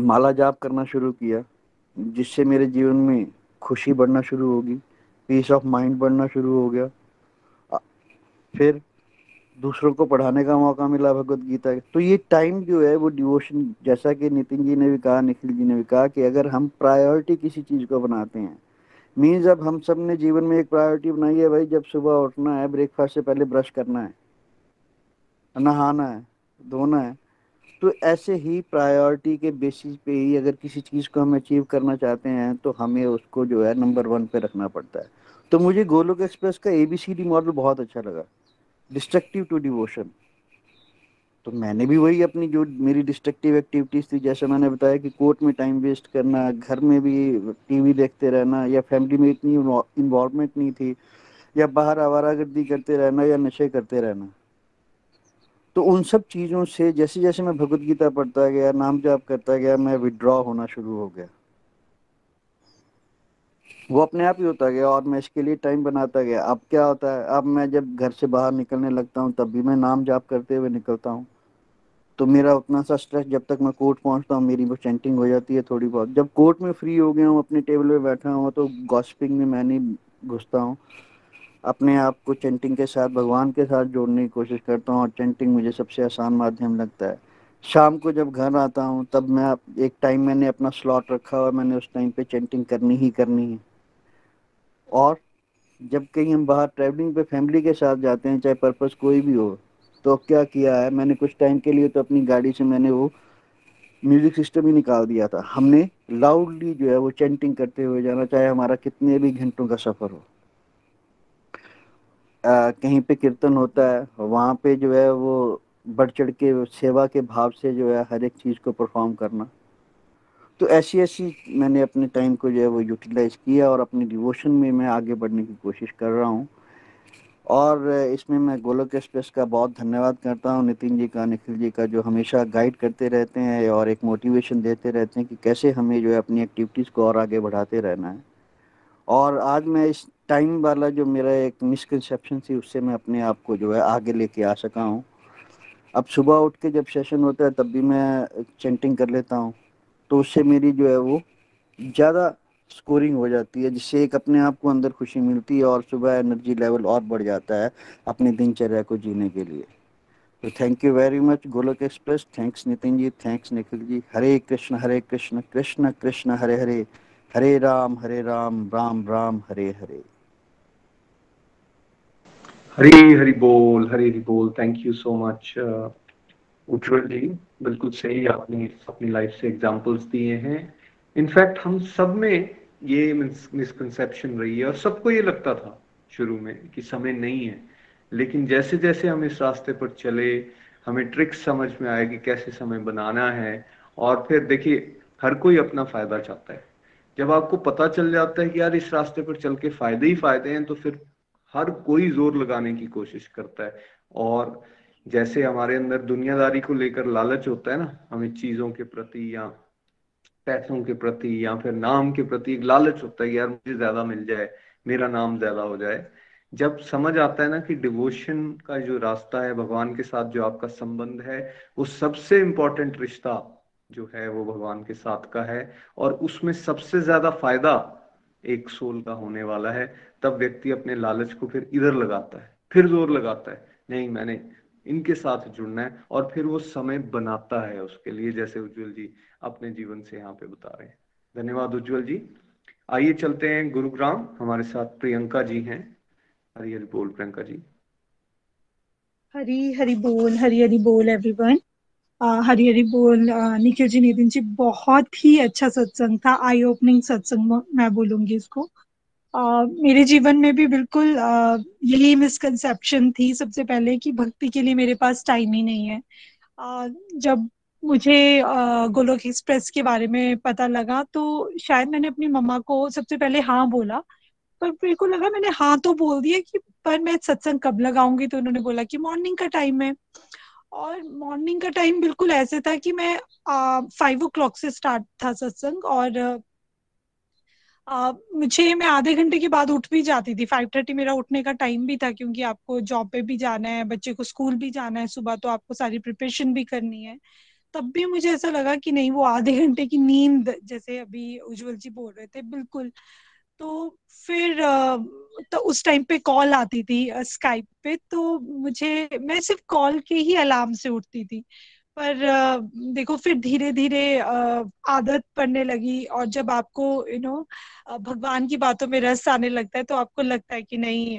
माला जाप करना शुरू किया जिससे मेरे जीवन में खुशी बढ़ना शुरू होगी, पीस ऑफ माइंड बढ़ना शुरू हो गया। फिर दूसरों को पढ़ाने का मौका मिला भगवत गीता। तो ये टाइम जो है वो डिवोशन, जैसा कि नितिन जी ने भी कहा, निखिल जी ने भी कहा कि अगर हम प्रायोरिटी किसी चीज़ को बनाते हैं, मीन्स अब हम सब ने जीवन में एक प्रायोरिटी बनाई है भाई, जब सुबह उठना है, ब्रेकफास्ट से पहले ब्रश करना है, नहाना है, धोना है। तो ऐसे ही प्रायोरिटी के बेसिस पे ही अगर किसी चीज़ को हम अचीव करना चाहते हैं तो हमें उसको जो है नंबर 1 पे रखना पड़ता है। तो मुझे गोलोक एक्सप्रेस का ABCD मॉडल बहुत अच्छा लगा, डिस्ट्रक्टिव टू डिवोशन। तो मैंने भी वही अपनी जो मेरी डिस्ट्रक्टिव एक्टिविटीज़ थी, जैसे मैंने बताया कि कोर्ट में टाइम वेस्ट करना, घर में भी TV देखते रहना या फैमिली में इतनी इन्वॉल्वमेंट नहीं थी, या बाहर आवारागर्दी करते रहना या नशे करते रहना। तो उन सब चीज़ों से जैसे जैसे मैं भगवत गीता पढ़ता गया, नाम जाप करता गया, मैं विड्रॉ होना शुरू हो गया। वो अपने आप ही होता गया और मैं इसके लिए टाइम बनाता गया। अब क्या होता है, अब मैं जब घर से बाहर निकलने लगता हूँ तब भी मैं नाम जाप करते हुए निकलता हूँ। तो मेरा उतना सा स्ट्रेस, जब तक मैं कोर्ट पहुँचता हूँ मेरी वो चैंटिंग हो जाती है थोड़ी बहुत। जब कोर्ट में फ्री हो गया हूँ, अपने टेबल पर बैठा हूँ, तो गॉसिपिंग में मैं नहीं घुसता हूँ, अपने आप को चैंटिंग के साथ, भगवान के साथ जोड़ने की कोशिश करता हूँ। और चैंटिंग मुझे सबसे आसान माध्यम लगता है। शाम को जब घर आता हूँ तब मैं एक टाइम मैंने अपना स्लॉट रखा हुआ, मैंने उस टाइम पे चैंटिंग करनी ही करनी है। और जब कहीं हम बाहर ट्रैवलिंग पे फैमिली के साथ जाते हैं, चाहे पर्पस कोई भी हो, तो क्या किया है मैंने, कुछ टाइम के लिए तो अपनी गाड़ी से मैंने वो म्यूज़िक सिस्टम ही निकाल दिया था। हमने लाउडली जो है वो चैंटिंग करते हुए जाना, चाहे हमारा कितने भी घंटों का सफ़र हो। कहीं पे कीर्तन होता है, वहाँ पे जो है वो बढ़ चढ़ के सेवा के भाव से जो है हर एक चीज़ को परफॉर्म करना। तो ऐसी ऐसी मैंने अपने टाइम को जो है वो यूटिलाइज़ किया और अपने डिवोशन में मैं आगे बढ़ने की कोशिश कर रहा हूँ। और इसमें मैं गोलोक एक्सप्रेस का बहुत धन्यवाद करता हूँ, नितिन जी का, निखिल जी का, जो हमेशा गाइड करते रहते हैं और एक मोटिवेशन देते रहते हैं कि कैसे हमें जो है अपनी एक्टिविटीज़ को और आगे बढ़ाते रहना है। और आज मैं इस टाइम वाला जो मेरा एक मिसकंसेप्शन थी, उससे मैं अपने आप को जो है आगे लेके आ सका हूँ। अब सुबह उठ के जब सेशन होता है तब भी मैं चैंटिंग कर लेता हूँ, तो उससे मेरी जो है वो ज़्यादा स्कोरिंग हो जाती है, जिससे एक अपने आप को अंदर खुशी मिलती है और सुबह एनर्जी लेवल और बढ़ जाता है अपनी दिनचर्या को जीने के लिए। तो thank you very much Golok express, thanks Nitin ji, thanks Nikhil ji. Hare Krishna Krishna Krishna Hare Hare, Hare Ram Ram Ram Hare Hare. Hari Hari बोल, हरी हरी बोल। Thank you so much Ujjwal ji, बिल्कुल सही आपने अपनी लाइफ से एग्जांपल्स दिए हैं। इनफैक्ट हम सब में ये मिसकंसेप्शन रही है और सबको ये लगता था शुरू में कि समय नहीं है, लेकिन जैसे जैसे हम इस रास्ते पर चले हमें ट्रिक्स समझ में आए कि कैसे समय बनाना है। और फिर देखिए हर कोई अपना फायदा चाहता है, जब आपको पता चल जाता है कि यार इस रास्ते पर चल के फायदे ही फायदे हैं, तो फिर हर कोई जोर लगाने की कोशिश करता है। और जैसे हमारे अंदर दुनियादारी को लेकर लालच होता है ना, हमें चीजों के प्रति या पैसों के प्रति या फिर नाम के प्रति एक लालच होता है कि यार मुझे ज्यादा मिल जाए, मेरा नाम ज्यादा हो जाए। जब समझ आता है ना कि डिवोशन का जो रास्ता है, भगवान के साथ जो आपका संबंध है, वो सबसे इम्पोर्टेंट रिश्ता जो है वो भगवान के साथ का है और उसमें सबसे ज्यादा फायदा एक सोल का होने वाला है, तब व्यक्ति अपने लालच को फिर इधर लगाता है, फिर जोर लगाता है, नहीं मैंने इनके साथ जुड़ना है, और फिर वो समय बनाता है उसके लिए, जैसे उज्जवल जी अपने जीवन से यहाँ पे बता रहे हैं। धन्यवाद उज्जवल जी। आइए चलते हैं गुरुग्राम, हमारे साथ प्रियंका जी हैं। हरी हरी बोल प्रियंका जी। हरी हरी बोल, हरी हरी बोल एवरीवन, हरी हरी बोल निखिल जी, नितिन जी। बहुत ही अच्छा सत्संग था, आई ओपनिंग सत्संग मैं बोलूंगी इसको। मेरे जीवन में भी बिल्कुल यही मिसकंसेप्शन थी सबसे पहले कि भक्ति के लिए मेरे पास टाइम ही नहीं है। जब मुझे गोलोक एक्सप्रेस के बारे में पता लगा तो शायद मैंने अपनी मम्मा को सबसे पहले हाँ बोला, पर मेरे को लगा मैंने हाँ तो बोल दिया कि पर मैं सत्संग कब लगाऊंगी, तो उन्होंने बोला कि मॉर्निंग का टाइम है। और मॉर्निंग का टाइम बिल्कुल ऐसे था कि मैं 5 o'clock से स्टार्ट था सत्संग, और मैं आधे घंटे के बाद उठ भी जाती थी। 5:30 मेरा उठने का टाइम भी था, क्योंकि आपको जॉब पे भी जाना है, बच्चे को स्कूल भी जाना है सुबह, तो आपको सारी प्रिपरेशन भी करनी है। तब भी मुझे ऐसा लगा कि नहीं, वो आधे घंटे की नींद, जैसे अभी उज्जवल जी बोल रहे थे, बिल्कुल। तो फिर तो उस टाइम पे कॉल आती थी स्काइप पे, तो मैं सिर्फ कॉल के ही अलार्म से उठती थी। पर देखो फिर धीरे धीरे आदत पड़ने लगी, और जब आपको भगवान की बातों में रस आने लगता है तो आपको लगता है कि नहीं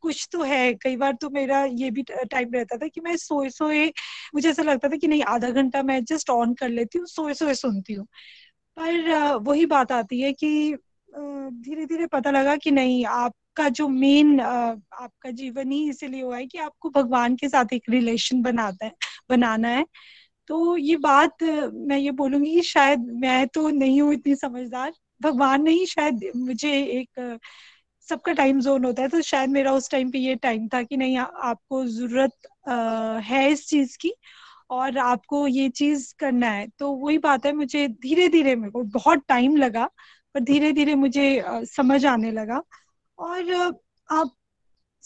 कुछ तो है। कई बार तो मेरा ये भी टाइम रहता था कि मैं सोए सोए, मुझे ऐसा लगता था कि नहीं आधा घंटा मैं जस्ट ऑन कर लेती हूँ, सोए सोए सुनती हूँ। पर वही बात आती है कि धीरे धीरे पता लगा कि नहीं, आपका जो मेन आपका जीवन ही इसीलिए हुआ है कि आपको भगवान के साथ एक रिलेशन बनाना है। तो ये बात मैं ये बोलूंगी कि शायद मैं तो नहीं हूँ इतनी समझदार, भगवान नहीं, शायद मुझे एक सबका टाइम जोन होता है, तो शायद मेरा उस टाइम पे ये टाइम था कि नहीं आपको जरूरत है इस चीज की और आपको ये चीज करना है। तो वही बात है, मुझे धीरे धीरे, मेरे को बहुत टाइम लगा, पर धीरे धीरे मुझे समझ आने लगा। और आप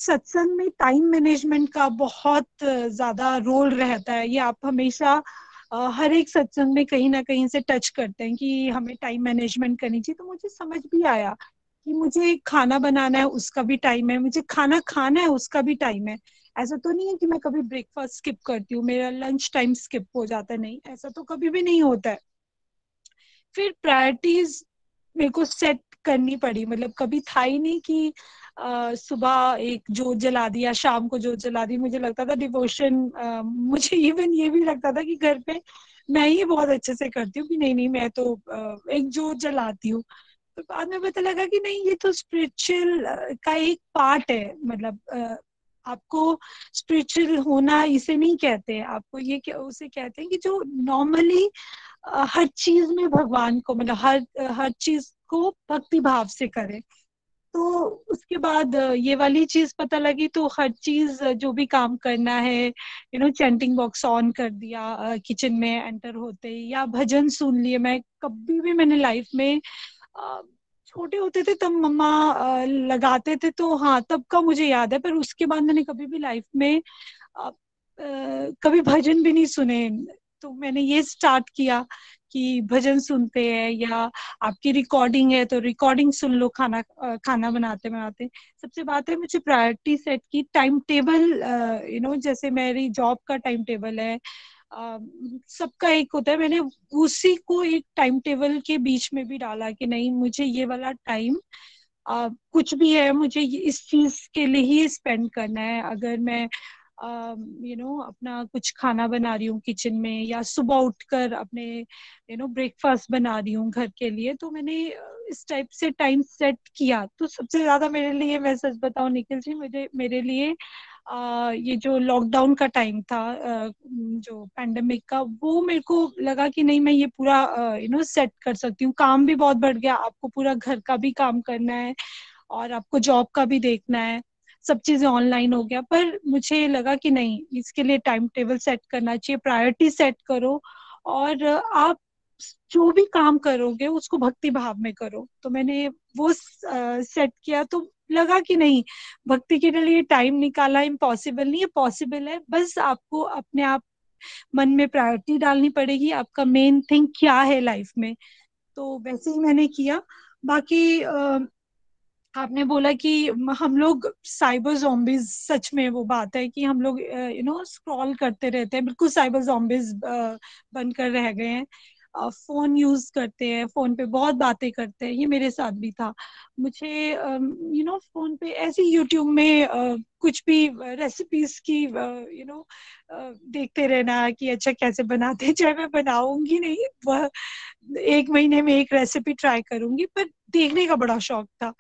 सत्संग में टाइम मैनेजमेंट का बहुत ज्यादा रोल रहता है, ये आप हमेशा हर एक सत्संग में कहीं ना कहीं से टच करते हैं कि हमें टाइम मैनेजमेंट करनी चाहिए। तो मुझे समझ भी आया कि मुझे खाना बनाना है उसका भी टाइम है, मुझे खाना खाना है उसका भी टाइम है। ऐसा तो नहीं है कि मैं कभी ब्रेकफास्ट स्किप करती हूँ, मेरा लंच टाइम स्किप हो जाता है, नहीं, ऐसा तो कभी भी नहीं होता है। फिर प्रायोरिटीज मेरे को सेट करनी पड़ी, मतलब कभी था ही नहीं कि सुबह एक जोत जला दी या शाम को जोत जला दी। मुझे लगता था डिवोशन, मुझे इवन ये भी लगता था कि घर पे मैं ही बहुत अच्छे से करती हूँ कि नहीं मैं तो एक जोत जलाती हूँ। तो बाद में पता लगा कि नहीं, ये तो स्पिरिचुअल का एक पार्ट है, मतलब आपको स्पिरिचुअल होना इसे नहीं कहते, आपको ये उसे कहते हैं कि जो नॉर्मली हर चीज में भगवान को, मतलब हर चीज को भक्ति भाव से करे। तो उसके बाद ये वाली चीज पता लगी, तो हर चीज जो भी काम करना है, चैंटिंग बॉक्स ऑन कर दिया किचन में एंटर होते ही, या भजन सुन लिए। मैं कभी भी, मैंने लाइफ में छोटे होते थे तब मम्मा लगाते थे, तो हाँ तब का मुझे याद है, पर उसके बाद मैंने कभी भी लाइफ में कभी भजन भी नहीं सुने। तो मैंने ये स्टार्ट किया कि भजन सुनते हैं, या आपकी रिकॉर्डिंग है तो रिकॉर्डिंग सुन लो खाना बनाते। सबसे बात है, मुझे प्रायोरिटी सेट की, टाइम टेबल, जैसे मेरी जॉब का टाइम टेबल है, सबका एक होता है, मैंने उसी को एक टाइम टेबल के बीच में भी डाला कि नहीं मुझे ये वाला टाइम कुछ भी है, मुझे इस चीज के लिए ही स्पेंड करना है। अगर मैं अपना कुछ खाना बना रही हूँ किचन में, या सुबह उठकर अपने ब्रेकफास्ट बना रही हूँ घर के लिए, तो मैंने इस टाइप से टाइम सेट किया। तो सबसे ज्यादा मेरे लिए, मैं सच बताऊं निखिल जी, मेरे लिए ये जो लॉकडाउन का टाइम था, जो पैंडेमिक का, वो मेरे को लगा कि नहीं मैं ये पूरा सेट कर सकती हूँ। काम भी बहुत बढ़ गया, आपको पूरा घर का भी काम करना है, और आपको जॉब का भी देखना है, सब चीजें ऑनलाइन हो गया। पर मुझे ये लगा कि नहीं, इसके लिए टाइम टेबल सेट करना चाहिए, प्रायोरिटी सेट करो और आप जो भी काम करोगे उसको भक्ति भाव में करो। तो मैंने वो सेट किया, तो लगा कि नहीं, भक्ति के लिए टाइम निकाला इम्पॉसिबल नहीं है, पॉसिबल है। बस आपको अपने आप मन में प्रायोरिटी डालनी पड़ेगी, आपका मेन थिंग क्या है लाइफ में। तो वैसे ही मैंने किया। बाकी आपने बोला कि हम लोग साइबर ज़ॉम्बीज, सच में वो बात है कि हम लोग यू नो स्क्रॉल करते रहते हैं, बिल्कुल साइबर ज़ॉम्बीज बनकर रह गए हैं। फोन यूज करते हैं, फोन पे बहुत बातें करते हैं, ये मेरे साथ भी था। मुझे यू नो फोन पे ऐसे यूट्यूब में कुछ भी रेसिपीज की यू नो देखते रहना कि अच्छा कैसे बनाते, चाहे मैं बनाऊंगी नहीं, वह 1 महीने में 1 रेसिपी ट्राई करूंगी, पर देखने का बड़ा शौक था।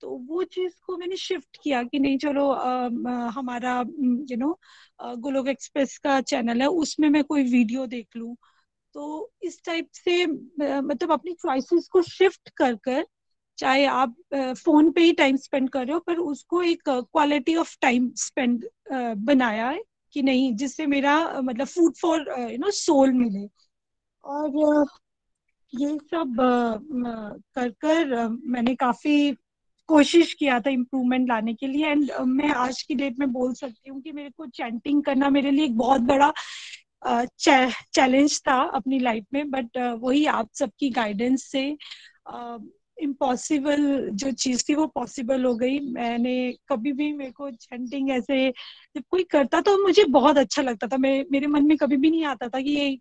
तो वो चीज को मैंने शिफ्ट किया कि नहीं चलो हमारा यू नो गोलोक एक्सप्रेस का चैनल है, उसमें मैं कोई वीडियो देख लूं। तो इस टाइप से मतलब अपनी चॉइसेस को शिफ्ट कर कर, चाहे आप फोन पे ही टाइम स्पेंड कर रहे हो, पर उसको एक क्वालिटी ऑफ टाइम स्पेंड बनाया है कि नहीं, जिससे मेरा मतलब food for you know soul मिले। और ये सब कर कर मैंने काफी कोशिश किया था इम्प्रूवमेंट लाने के लिए। एंड मैं आज की डेट में बोल सकती हूँ कि मेरे को चैंटिंग करना मेरे लिए एक बहुत बड़ा चैलेंज था अपनी लाइफ में, बट वही आप सबकी गाइडेंस से इम्पॉसिबल जो चीज थी वो पॉसिबल हो गई। मैंने कभी भी, मेरे को चैंटिंग ऐसे जब कोई करता तो मुझे बहुत अच्छा लगता था, मेरे मन में कभी भी नहीं आता था कि ये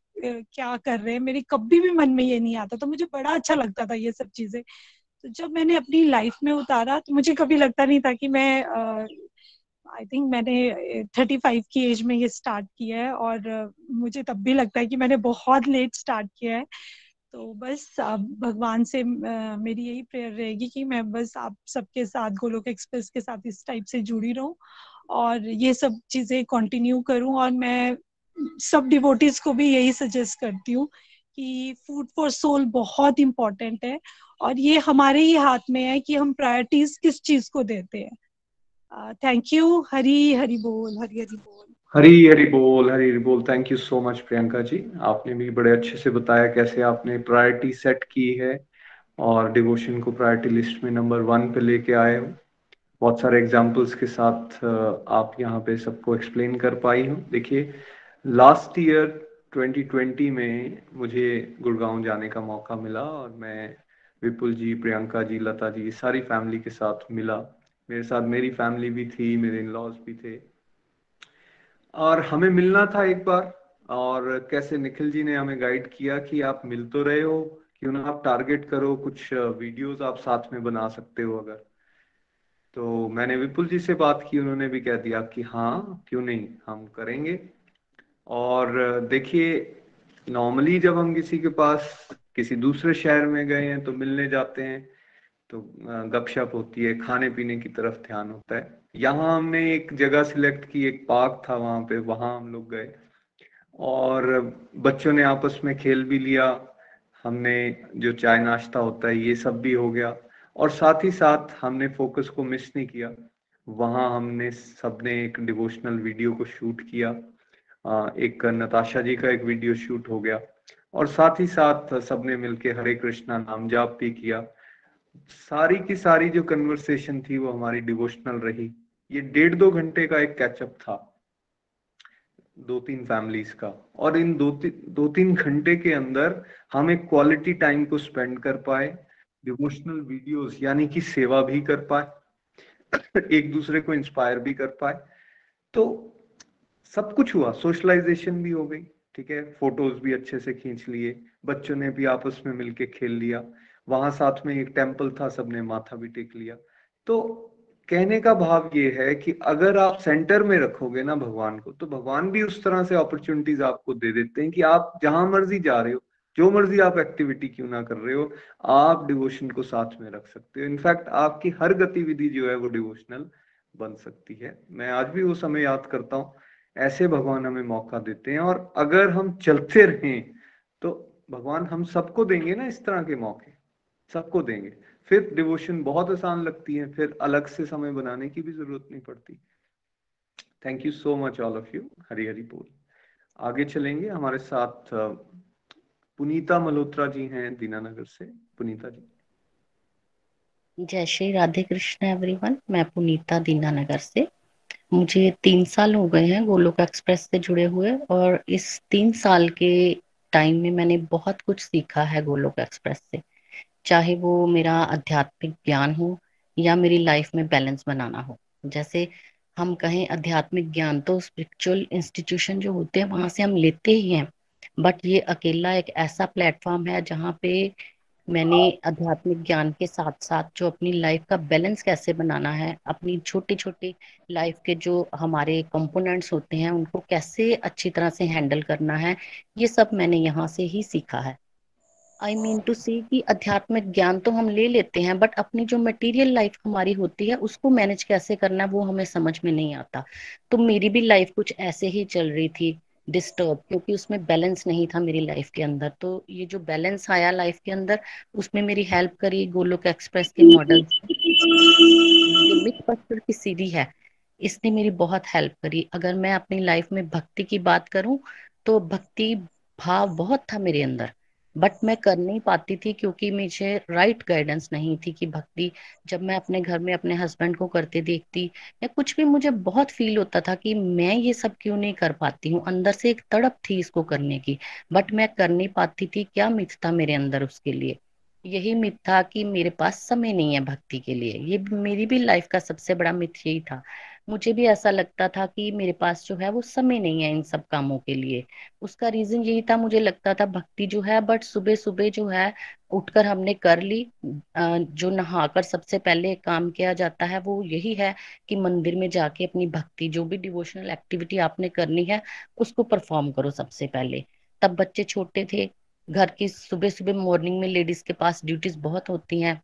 क्या कर रहे हैं, मेरे कभी भी मन में ये नहीं आता, तो मुझे बड़ा अच्छा लगता था ये सब चीजें। तो जब मैंने अपनी लाइफ में उतारा तो मुझे कभी लगता नहीं था कि मैं आई थिंक मैंने 35 की एज में ये स्टार्ट किया है, और मुझे तब भी लगता है कि मैंने बहुत लेट स्टार्ट किया है। तो बस अब भगवान से मेरी यही प्रेयर रहेगी कि मैं बस आप सबके साथ, गोलोक एक्सप्रेस के साथ इस टाइप से जुड़ी रहूं और ये सब चीजें कंटिन्यू करूं। और मैं सब डिवोटीज को भी यही सजेस्ट करती हूँ कि फूड फॉर सोल बहुत इम्पोर्टेंट है, और ये हमारे ही हाथ में है कि हम प्रायोरिटीज किस चीज को देते हैं। Thank you. हरी हरी बोल, हरी हरी बोल, हरी हरी बोल, हरी हरी बोल। Thank you so much Priyanka ji, आपने भी बड़े अच्छे से बताया कैसे आपने प्रायोरिटी सेट की है और डिवोशन को प्रायोरिटी लिस्ट में नंबर 1 पे लेके आए हो। बहुत सारे एग्जांपल्स के साथ आप यहाँ पे सबको एक्सप्लेन कर पाई हो। देखिए, लास्ट ईयर 2020 में मुझे गुड़गांव जाने का मौका मिला और मैं विपुल जी, प्रियंका जी, लता जी, सारी फैमिली के साथ मिला। मेरे साथ मेरी फैमिली भी थी, मेरे इन-लॉज भी थे, और हमें मिलना था एक बार। और कैसे निखिल जी ने हमें गाइड किया कि आप मिल तो रहे हो, क्यों ना आप टारगेट करो, कुछ वीडियोस आप साथ में बना सकते हो अगर। तो मैंने विपुल जी से बात की, उन्होंने भी कह दिया कि हाँ क्यों नहीं, हम करेंगे। और देखिए, नॉर्मली जब हम किसी के पास किसी दूसरे शहर में गए हैं तो मिलने जाते हैं तो गपशप होती है, खाने पीने की तरफ ध्यान होता है। यहाँ हमने एक जगह सिलेक्ट की, एक पार्क था वहां पे, वहां हम लोग गए और बच्चों ने आपस में खेल भी लिया, हमने जो चाय नाश्ता होता है ये सब भी हो गया, और साथ ही साथ हमने फोकस को मिस नहीं किया। वहाँ हमने सबने एक डिवोशनल वीडियो को शूट किया, एक नताशा जी का एक वीडियो शूट हो गया, और साथ ही साथ सबने मिलके हरे कृष्णा नाम जाप भी किया। सारी की सारी जो कन्वर्सेशन थी वो हमारी डिवोशनल रही। ये 1.5-2 घंटे का एक कैचअप था 2-3 फैमिलीज का, और इन 2-3 घंटे के अंदर हम एक क्वालिटी टाइम को स्पेंड कर पाए, डिवोशनल वीडियोस यानी कि सेवा भी कर पाए, एक दूसरे को इंस्पायर भी कर पाए। तो सब कुछ हुआ, सोशलाइजेशन भी हो गई, ठीक है, फोटोज भी अच्छे से खींच लिए, बच्चों ने भी आपस में मिलके खेल लिया, वहां साथ में एक टेम्पल था, सबने माथा भी टेक लिया। तो कहने का भाव ये है कि अगर आप सेंटर में रखोगे ना भगवान को, तो भगवान भी उस तरह से अपॉर्चुनिटीज आपको दे देते हैं कि आप जहां मर्जी जा रहे हो, जो मर्जी आप एक्टिविटी क्यों ना कर रहे हो, आप डिवोशन को साथ में रख सकते हो। इनफैक्ट आपकी हर गतिविधि जो है वो डिवोशनल बन सकती है। मैं आज भी वो समय याद करता हूँ, ऐसे भगवान हमें मौका देते हैं, और अगर हम चलते रहें तो भगवान हम सबको देंगे ना इस तरह के मौके, सबको देंगे। फिर डिवोशन बहुत आसान लगती है, फिर अलग से समय बनाने की भी जरूरत नहीं पड़ती। Thank you so much all of you. Hari Hari बोल। आगे चलेंगे, हमारे साथ पुनीता मल्होत्रा जी हैं दीनानगर से। पुनीता जी, जय श्री राधे कृष्ण एवरीवन। मैं पुनीता दीनानगर से। मुझे 3 साल हो गए हैं गोलोक एक्सप्रेस से जुड़े हुए, और इस 3 साल के टाइम में मैंने बहुत कुछ सीखा है गोलोक एक्सप्रेस से, चाहे वो मेरा आध्यात्मिक ज्ञान हो या मेरी लाइफ में बैलेंस बनाना हो। जैसे हम कहें आध्यात्मिक ज्ञान तो स्पिरिचुअल इंस्टीट्यूशन जो होते हैं वहाँ से हम लेते ही हैं, बट ये अकेला एक ऐसा प्लेटफॉर्म है जहाँ पे मैंने आध्यात्मिक ज्ञान के साथ साथ जो अपनी लाइफ का बैलेंस कैसे बनाना है, अपनी छोटी छोटी लाइफ के जो हमारे कंपोनेंट्स होते हैं उनको कैसे अच्छी तरह से हैंडल करना है, ये सब मैंने यहाँ से ही सीखा है। आई मीन टू सी कि आध्यात्मिक ज्ञान तो हम ले लेते हैं, बट अपनी जो मटेरियल लाइफ हमारी होती है उसको मैनेज कैसे करना है वो हमें समझ में नहीं आता। तो मेरी भी लाइफ कुछ ऐसे ही चल रही थी डिस्टर्ब, क्योंकि उसमें बैलेंस नहीं था मेरी लाइफ के अंदर। तो ये जो बैलेंस आया लाइफ के अंदर उसमें मेरी हेल्प करी गोलोक एक्सप्रेस के मॉडल, जो मिथ बस्टर की सीढ़ी है, इसने मेरी बहुत हेल्प करी। अगर मैं अपनी लाइफ में भक्ति की बात करूँ तो भक्ति भाव बहुत था मेरे अंदर, बट मैं कर नहीं पाती थी क्योंकि मुझे राइट गाइडेंस नहीं थी कि भक्ति। जब मैं अपने घर में अपने हस्बैंड को करते देखती या कुछ भी, मुझे बहुत फील होता था कि मैं ये सब क्यों नहीं कर पाती हूँ। अंदर से एक तड़प थी इसको करने की, बट मैं कर नहीं पाती थी। क्या मिथ था मेरे अंदर उसके लिए? यही मिथ था कि मेरे पास समय नहीं है भक्ति के लिए। ये मेरी भी लाइफ का सबसे बड़ा मिथ यही था। मुझे भी ऐसा लगता था कि मेरे पास जो है वो समय नहीं है इन सब कामों के लिए। उसका रीजन यही था, मुझे लगता था भक्ति जो है, बट सुबह सुबह जो है उठकर हमने कर ली, जो नहाकर सबसे पहले काम किया जाता है वो यही है कि मंदिर में जाके अपनी भक्ति, जो भी डिवोशनल एक्टिविटी आपने करनी है उसको परफॉर्म करो सबसे पहले। तब बच्चे छोटे थे, घर की सुबह सुबह मॉर्निंग में लेडीज के पास ड्यूटीज बहुत होती हैं,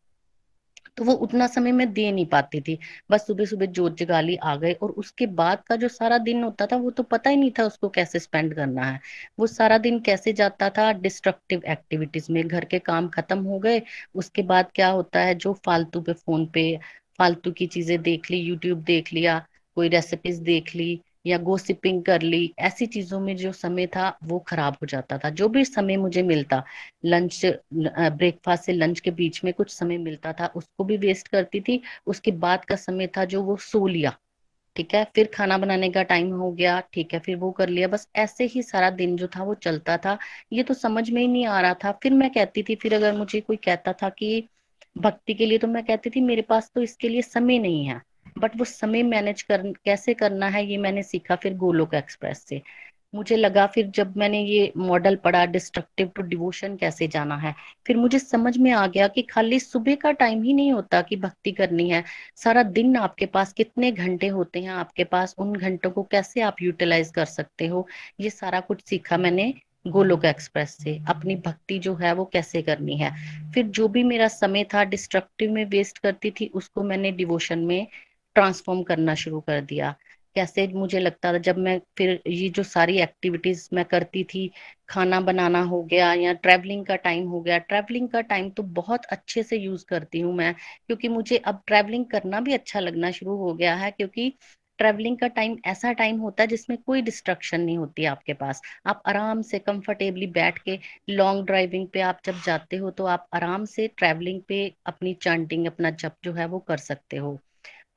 तो वो उतना समय मैं दे नहीं पाती थी। बस सुबह सुबह जोत जगाली आ गए, और उसके बाद का जो सारा दिन होता था वो तो पता ही नहीं था उसको कैसे स्पेंड करना है। वो सारा दिन कैसे जाता था डिस्ट्रक्टिव एक्टिविटीज में। घर के काम खत्म हो गए, उसके बाद क्या होता है, जो फालतू पे फोन पे फालतू की चीजें देख ली, यूट्यूब देख लिया, कोई रेसिपीज देख ली या गोसिपिंग कर ली। ऐसी चीजों में जो समय था वो खराब हो जाता था। जो भी समय मुझे मिलता, लंच ब्रेकफास्ट से लंच के बीच में कुछ समय मिलता था, उसको भी वेस्ट करती थी। उसके बाद का समय था जो वो सो लिया, ठीक है, फिर खाना बनाने का टाइम हो गया, ठीक है, फिर वो कर लिया। बस ऐसे ही सारा दिन जो था वो चलता था। ये तो समझ में ही नहीं आ रहा था। फिर मैं कहती थी, फिर अगर मुझे कोई कहता था कि भक्ति के लिए, तो मैं कहती थी मेरे पास तो इसके लिए समय नहीं है। बट वो समय मैनेज कैसे करना है ये मैंने सीखा फिर गोलोक एक्सप्रेस से। मुझे लगा, फिर जब मैंने ये मॉडल पढ़ा डिस्ट्रक्टिव टू डिवोशन कैसे जाना है, फिर मुझे समझ में आ गया कि खाली सुबह का टाइम ही नहीं होता कि भक्ति करनी है। सारा दिन आपके पास कितने घंटे होते हैं आपके पास, उन घंटों को कैसे आप यूटिलाइज कर सकते हो, ये सारा कुछ सीखा मैंने गोलोक एक्सप्रेस से। अपनी भक्ति जो है वो कैसे करनी है। फिर जो भी मेरा समय था डिस्ट्रक्टिव में वेस्ट करती थी उसको मैंने डिवोशन में ट्रांसफॉर्म करना शुरू कर दिया। कैसे मुझे लगता था, जब मैं फिर ये जो सारी एक्टिविटीज मैं करती थी, खाना बनाना हो गया या ट्रैवलिंग का टाइम हो गया। ट्रैवलिंग का टाइम तो बहुत अच्छे से यूज करती हूँ मैं, क्योंकि मुझे अब ट्रैवलिंग करना भी अच्छा लगना शुरू हो गया है। क्योंकि ट्रैवलिंग का टाइम ऐसा टाइम होता है जिसमें कोई डिस्ट्रक्शन नहीं होती आपके पास। आप आराम से कंफर्टेबली बैठ के लॉन्ग ड्राइविंग पे आप जब जाते हो तो आप आराम से ट्रैवलिंग पे अपनी चांटिंग, अपना जप जो है वो कर सकते हो।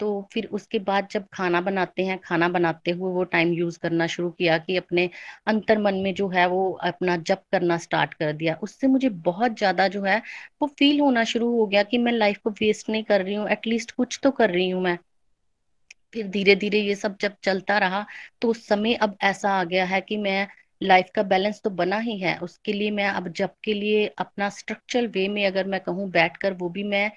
तो फिर उसके बाद जब खाना बनाते हैं, खाना बनाते हुए वो टाइम यूज करना शुरू किया कि अपने अंतर मन में जो है वो अपना जप करना स्टार्ट कर दिया। उससे मुझे बहुत ज्यादा जो है वो फील होना शुरू हो गया कि मैं लाइफ को वेस्ट नहीं कर रही हूँ, एटलीस्ट कुछ तो कर रही हूँ मैं। फिर धीरे धीरे ये सब जब चलता रहा तो उस समय अब ऐसा आ गया है कि मैं लाइफ का बैलेंस तो बना ही है, उसके लिए मैं अब जब के लिए अपना स्ट्रक्चरल वे में, अगर मैं कहूँ बैठकर, वो भी मैं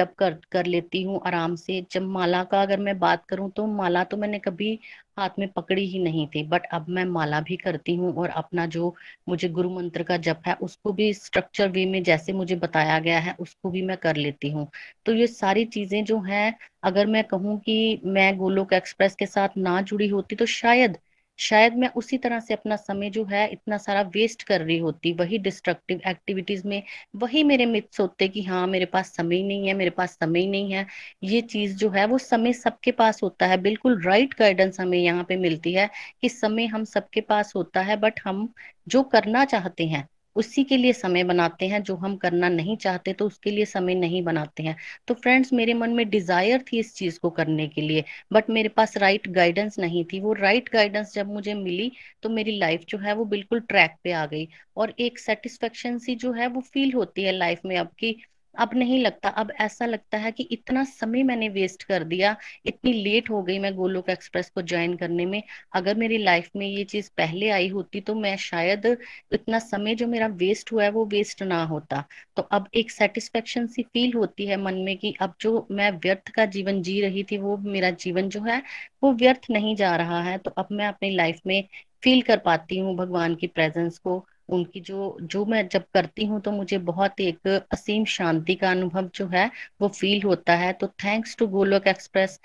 जब कर लेती हूँ आराम से। जब माला का अगर मैं बात करूँ तो माला तो मैंने कभी हाथ में पकड़ी ही नहीं थी, बट अब मैं माला भी करती हूँ और अपना जो मुझे गुरु मंत्र का जप है उसको भी स्ट्रक्चर वे में जैसे मुझे बताया गया है उसको भी मैं कर लेती हूँ। तो ये सारी चीजें जो हैं, अगर मैं कहूँ कि मैं गोलोक एक्सप्रेस के साथ ना जुड़ी होती तो शायद शायद मैं उसी तरह से अपना समय जो है इतना सारा वेस्ट कर रही होती, वही डिस्ट्रक्टिव एक्टिविटीज में, वही मेरे मिथ्स होते कि हाँ मेरे पास समय नहीं है, मेरे पास समय नहीं है। ये चीज जो है वो समय सबके पास होता है, बिल्कुल राइट गाइडेंस हमें यहाँ पे मिलती है कि समय हम सबके पास होता है, बट हम जो करना चाहते हैं उसी के लिए समय बनाते हैं, जो हम करना नहीं चाहते तो उसके लिए समय नहीं बनाते हैं। तो फ्रेंड्स मेरे मन में डिजायर थी इस चीज को करने के लिए, बट मेरे पास राइट गाइडेंस नहीं थी। वो राइट गाइडेंस जब मुझे मिली तो मेरी लाइफ जो है वो बिल्कुल ट्रैक पे आ गई, और एक सेटिस्फेक्शन सी जो है वो फील होती है लाइफ में अब की अब नहीं लगता, अब ऐसा लगता है कि इतना समय मैंने वेस्ट कर दिया, इतनी लेट हो गई मैं गोलोक एक्सप्रेस को ज्वाइन करने में। अगर मेरी लाइफ में ये चीज पहले आई होती तो मैं शायद इतना समय जो मेरा वेस्ट हुआ है वो वेस्ट ना होता। तो अब एक सेटिस्फेक्शन सी फील होती है मन में कि अब जो मैं व्यर्थ का जीवन जी रही थी वो मेरा जीवन जो है वो व्यर्थ नहीं जा रहा है। तो अब मैं अपनी लाइफ में फील कर पाती हूँ भगवान की प्रेजेंस को, उनकी जो मैं जब करती हूँ तो मुझे बहुत एक असीम शांति का अनुभव जो है वो फील होता है। तो थैंक्स टू गोलोक एक्सप्रेस,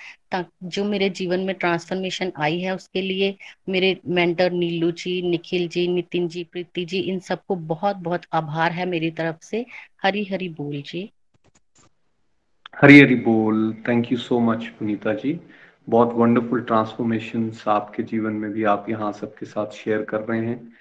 जो मेरे जीवन में ट्रांसफॉर्मेशन आई है उसके लिए मेरे मेंटर नीलू जी, निखिल जी, नितिन जी, प्रीति जी, इन सबको बहुत बहुत आभार है मेरी तरफ से। हरी हरी बोल जी। हरी हरी बोल। Thank you so much Punita ji, बहुत वंडरफुल ट्रांसफॉर्मेशन आपके जीवन में भी आप यहाँ सबके साथ शेयर कर रहे हैं,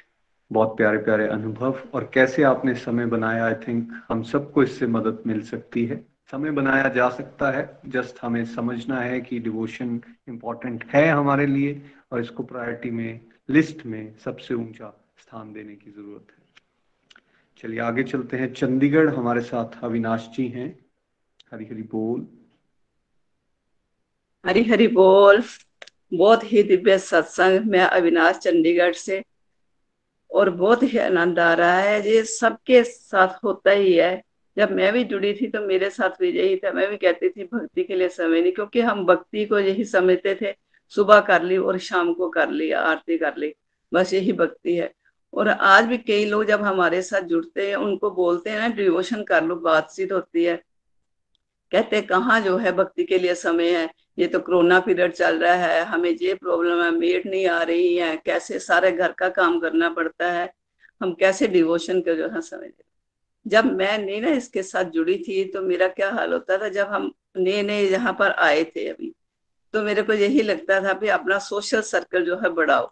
बहुत प्यारे प्यारे अनुभव, और कैसे आपने समय बनाया। आई थिंक हम सबको इससे मदद मिल सकती है, समय बनाया जा सकता है, जस्ट हमें समझना है कि डिवोशन इम्पोर्टेंट है हमारे लिए और इसको प्रायोरिटी में, लिस्ट में सबसे ऊंचा स्थान देने की जरूरत है। चलिए आगे चलते हैं। चंडीगढ़ हमारे साथ अविनाश जी हैं। हरी हरी बोल। हरी हरी बोल। बहुत ही दिव्य सत्संग में अविनाश चंडीगढ़ से, और बहुत ही आनंद आ रहा है। ये सबके साथ होता ही है। जब मैं भी जुड़ी थी तो मेरे साथ भी यही था, मैं भी कहती थी भक्ति के लिए समय नहीं, क्योंकि हम भक्ति को यही समझते थे, सुबह कर ली और शाम को कर ली, आरती कर ली, बस यही भक्ति है। और आज भी कई लोग जब हमारे साथ जुड़ते हैं उनको बोलते हैं ना डिवोशन कर लो, बातचीत होती है, कहते कहाँ जो है भक्ति के लिए समय है, ये तो कोरोना पीरियड चल रहा है, हमें ये प्रॉब्लम है, मेड नहीं आ रही है, कैसे सारे घर का काम करना पड़ता है, हम कैसे डिवोशन को जो है समय दें। जब मैं नहीं ना इसके साथ जुड़ी थी तो मेरा क्या हाल होता था, जब हम नए नए यहाँ पर आए थे अभी, तो मेरे को यही लगता था भी अपना सोशल सर्कल जो है बढ़ाओ।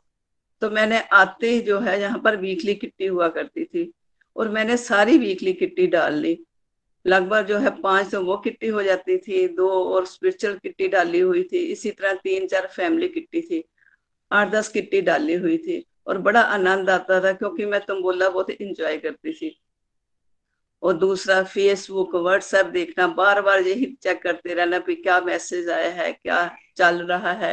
तो मैंने आते ही जो है यहाँ पर वीकली किट्टी हुआ करती थी, और मैंने सारी वीकली किट्टी डाल ली, लगभग जो है 5 तो वो किट्टी हो जाती थी, 2 और स्पिरिचुअल किट्टी डाली हुई थी, इसी तरह 3-4 फैमिली किट्टी थी, 8-10 किट्टी डाली हुई थी, और बड़ा आनंद आता था क्योंकि मैं तंबोला बहुत इंजॉय करती थी। और दूसरा फेसबुक, व्हाट्सएप देखना, बार बार यही चेक करते रहना भी क्या मैसेज आया है, क्या चल रहा है,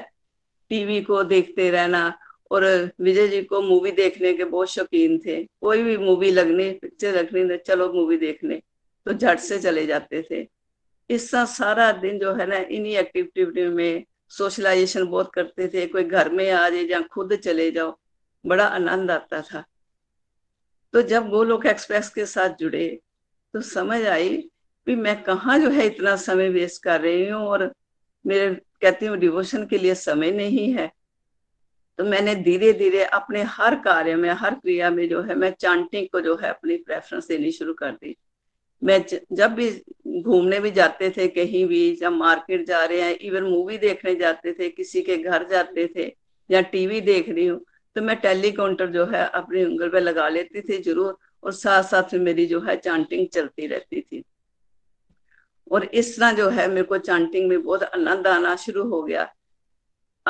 टीवी को देखते रहना। और विजय जी को मूवी देखने के बहुत शौकीन थे, कोई भी मूवी लगने, पिक्चर रखने, चलो मूवी देखने, तो झट से चले जाते थे। इस तरह सारा दिन जो है ना इन्हीं एक्टिविटी में सोशलाइजेशन बहुत करते थे, कोई घर में आ जाए या खुद चले जाओ, बड़ा आनंद आता था। तो जब गोलोक एक्सप्रेस के साथ जुड़े तो समझ आई कि मैं कहाँ जो है इतना समय वेस्ट कर रही हूँ, और मेरे कहती हूँ डिवोशन के लिए समय नहीं है। तो मैंने धीरे धीरे अपने हर कार्य में, हर क्रिया में जो है मैं चांटिंग को जो है अपनी प्रेफरेंस देनी शुरू कर दी। मैं जब भी घूमने भी जाते थे कहीं भी, जब मार्केट जा रहे हैं, इवन मूवी देखने जाते थे, किसी के घर जाते थे या टीवी देख रही हूँ, तो मैं टेली काउंटर जो है अपनी उंगल पे लगा लेती थी जरूर, और साथ साथ में मेरी जो है चांटिंग चलती रहती थी। और इस तरह जो है मेरे को चांटिंग में बहुत आनंद आना शुरू हो गया।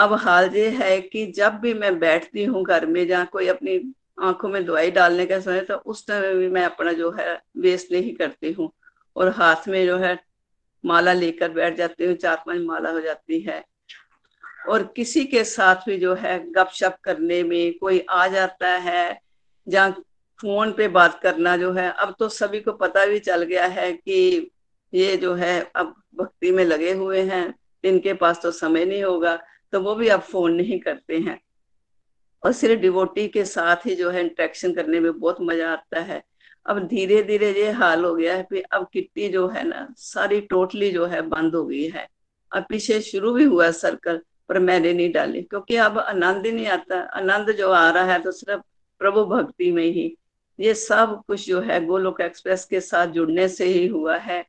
अब हाल ये है कि जब भी मैं बैठती हूँ घर में, जहाँ कोई अपनी आंखों में दवाई डालने का समय, तो उस समय भी मैं अपना जो है वेस्ट नहीं करती हूँ, और हाथ में जो है माला लेकर बैठ जाती हूँ, 4-5 माला हो जाती है। और किसी के साथ भी जो है गपशप करने में, कोई आ जाता है या फोन पे बात करना जो है, अब तो सभी को पता भी चल गया है कि ये जो है अब भक्ति में लगे हुए हैं, इनके पास तो समय नहीं होगा, तो वो भी अब फोन नहीं करते हैं, और सिर्फ डिवोटी के साथ ही जो है इंटरेक्शन करने में बहुत मजा आता है। अब धीरे धीरे ये हाल हो गया है कि अब किट्टी जो है ना सारी टोटली जो है बंद हो गई है। अब पीछे शुरू भी हुआ सर्कल, पर मैंने नहीं डाली, क्योंकि अब आनंद ही नहीं आता। आनंद जो आ रहा है तो सिर्फ प्रभु भक्ति में ही। ये सब कुछ जो है गोलोक एक्सप्रेस के साथ जुड़ने से ही हुआ है।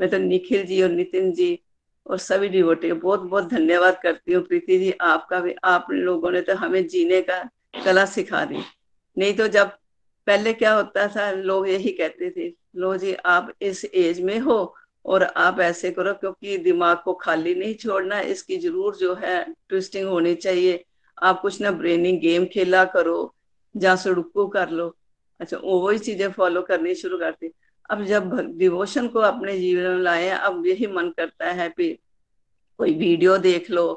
मैं तो निखिल जी और नितिन जी और सभी डिवोटी बहुत बहुत धन्यवाद करती हूँ। प्रीति जी आपका भी, आप लोगों ने तो हमें जीने का कला सिखा दी। नहीं तो जब पहले क्या होता था, लोग यही कहते थे, लो जी आप इस एज में हो और आप ऐसे करो, क्योंकि दिमाग को खाली नहीं छोड़ना, इसकी जरूर जो है ट्विस्टिंग होनी चाहिए। आप कुछ ना ब्रेनिंग गेम खेला करो, जहाँ सुडुकू कर लो। अच्छा, वही चीजें फॉलो करनी शुरू करती। अब जब डिवोशन को अपने जीवन में लाए, अब यही मन करता है फिर कोई वीडियो देख लो,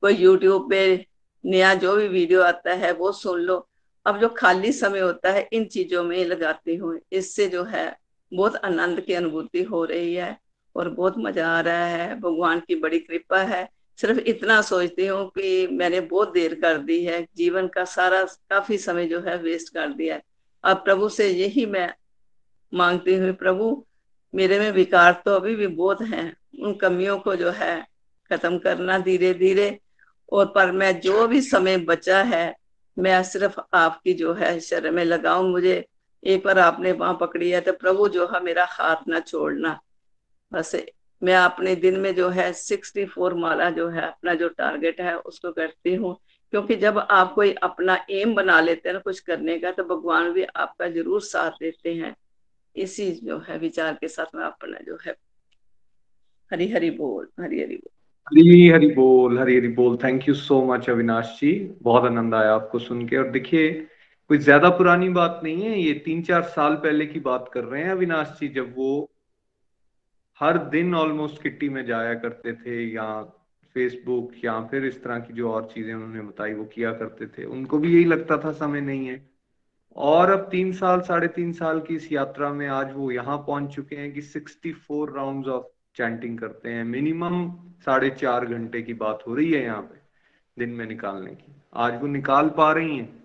कोई यूट्यूब पे नया जो भी वीडियो आता है वो सुन लो। अब जो खाली समय होता है इन चीजों में लगाती हूँ। इससे जो है बहुत आनंद की अनुभूति हो रही है और बहुत मजा आ रहा है। भगवान की बड़ी कृपा है। सिर्फ इतना सोचती हूँ कि मैंने बहुत देर कर दी है, जीवन का सारा काफी समय जो है वेस्ट कर दिया है। अब प्रभु से यही मैं मांगती हूँ, प्रभु मेरे में विकार तो अभी भी बहुत हैं, उन कमियों को जो है खत्म करना धीरे धीरे। और पर मैं जो भी समय बचा है मैं सिर्फ आपकी जो है शरण में लगाऊं। मुझे एक बार आपने वहां पकड़ी है तो प्रभु जो है मेरा हाथ ना छोड़ना। बस मैं अपने दिन में जो है 64 माला जो है अपना जो टारगेट है उसको करती हूँ, क्योंकि जब आप कोई अपना एम बना लेते हैं ना कुछ करने का, तो भगवान भी आपका जरूर साथ देते हैं। इसी जो है विचार के साथ में अपना जो है हरी हरी बोल, हरी हरी बोल, हरी हरी बोल, हरी हरी बोल। Thank you so much Avinash ji, बहुत आनंद आया आपको सुन के। और देखिए कोई ज्यादा पुरानी बात नहीं है, ये 3-4 साल पहले की बात कर रहे हैं अविनाश जी, जब वो हर दिन ऑलमोस्ट किट्टी में जाया करते थे या फेसबुक या फिर इस तरह की जो और चीजें उन्होंने बताई वो किया करते थे। उनको भी यही लगता था समय नहीं है। और अब 3 साल 3.5 साल की इस यात्रा में आज वो यहाँ पहुंच चुके हैं कि 64 राउंड्स ऑफ चैंटिंग करते हैं। मिनिमम 4.5 घंटे की बात हो रही है यहाँ पे दिन में निकालने की। आज वो निकाल पा रही हैं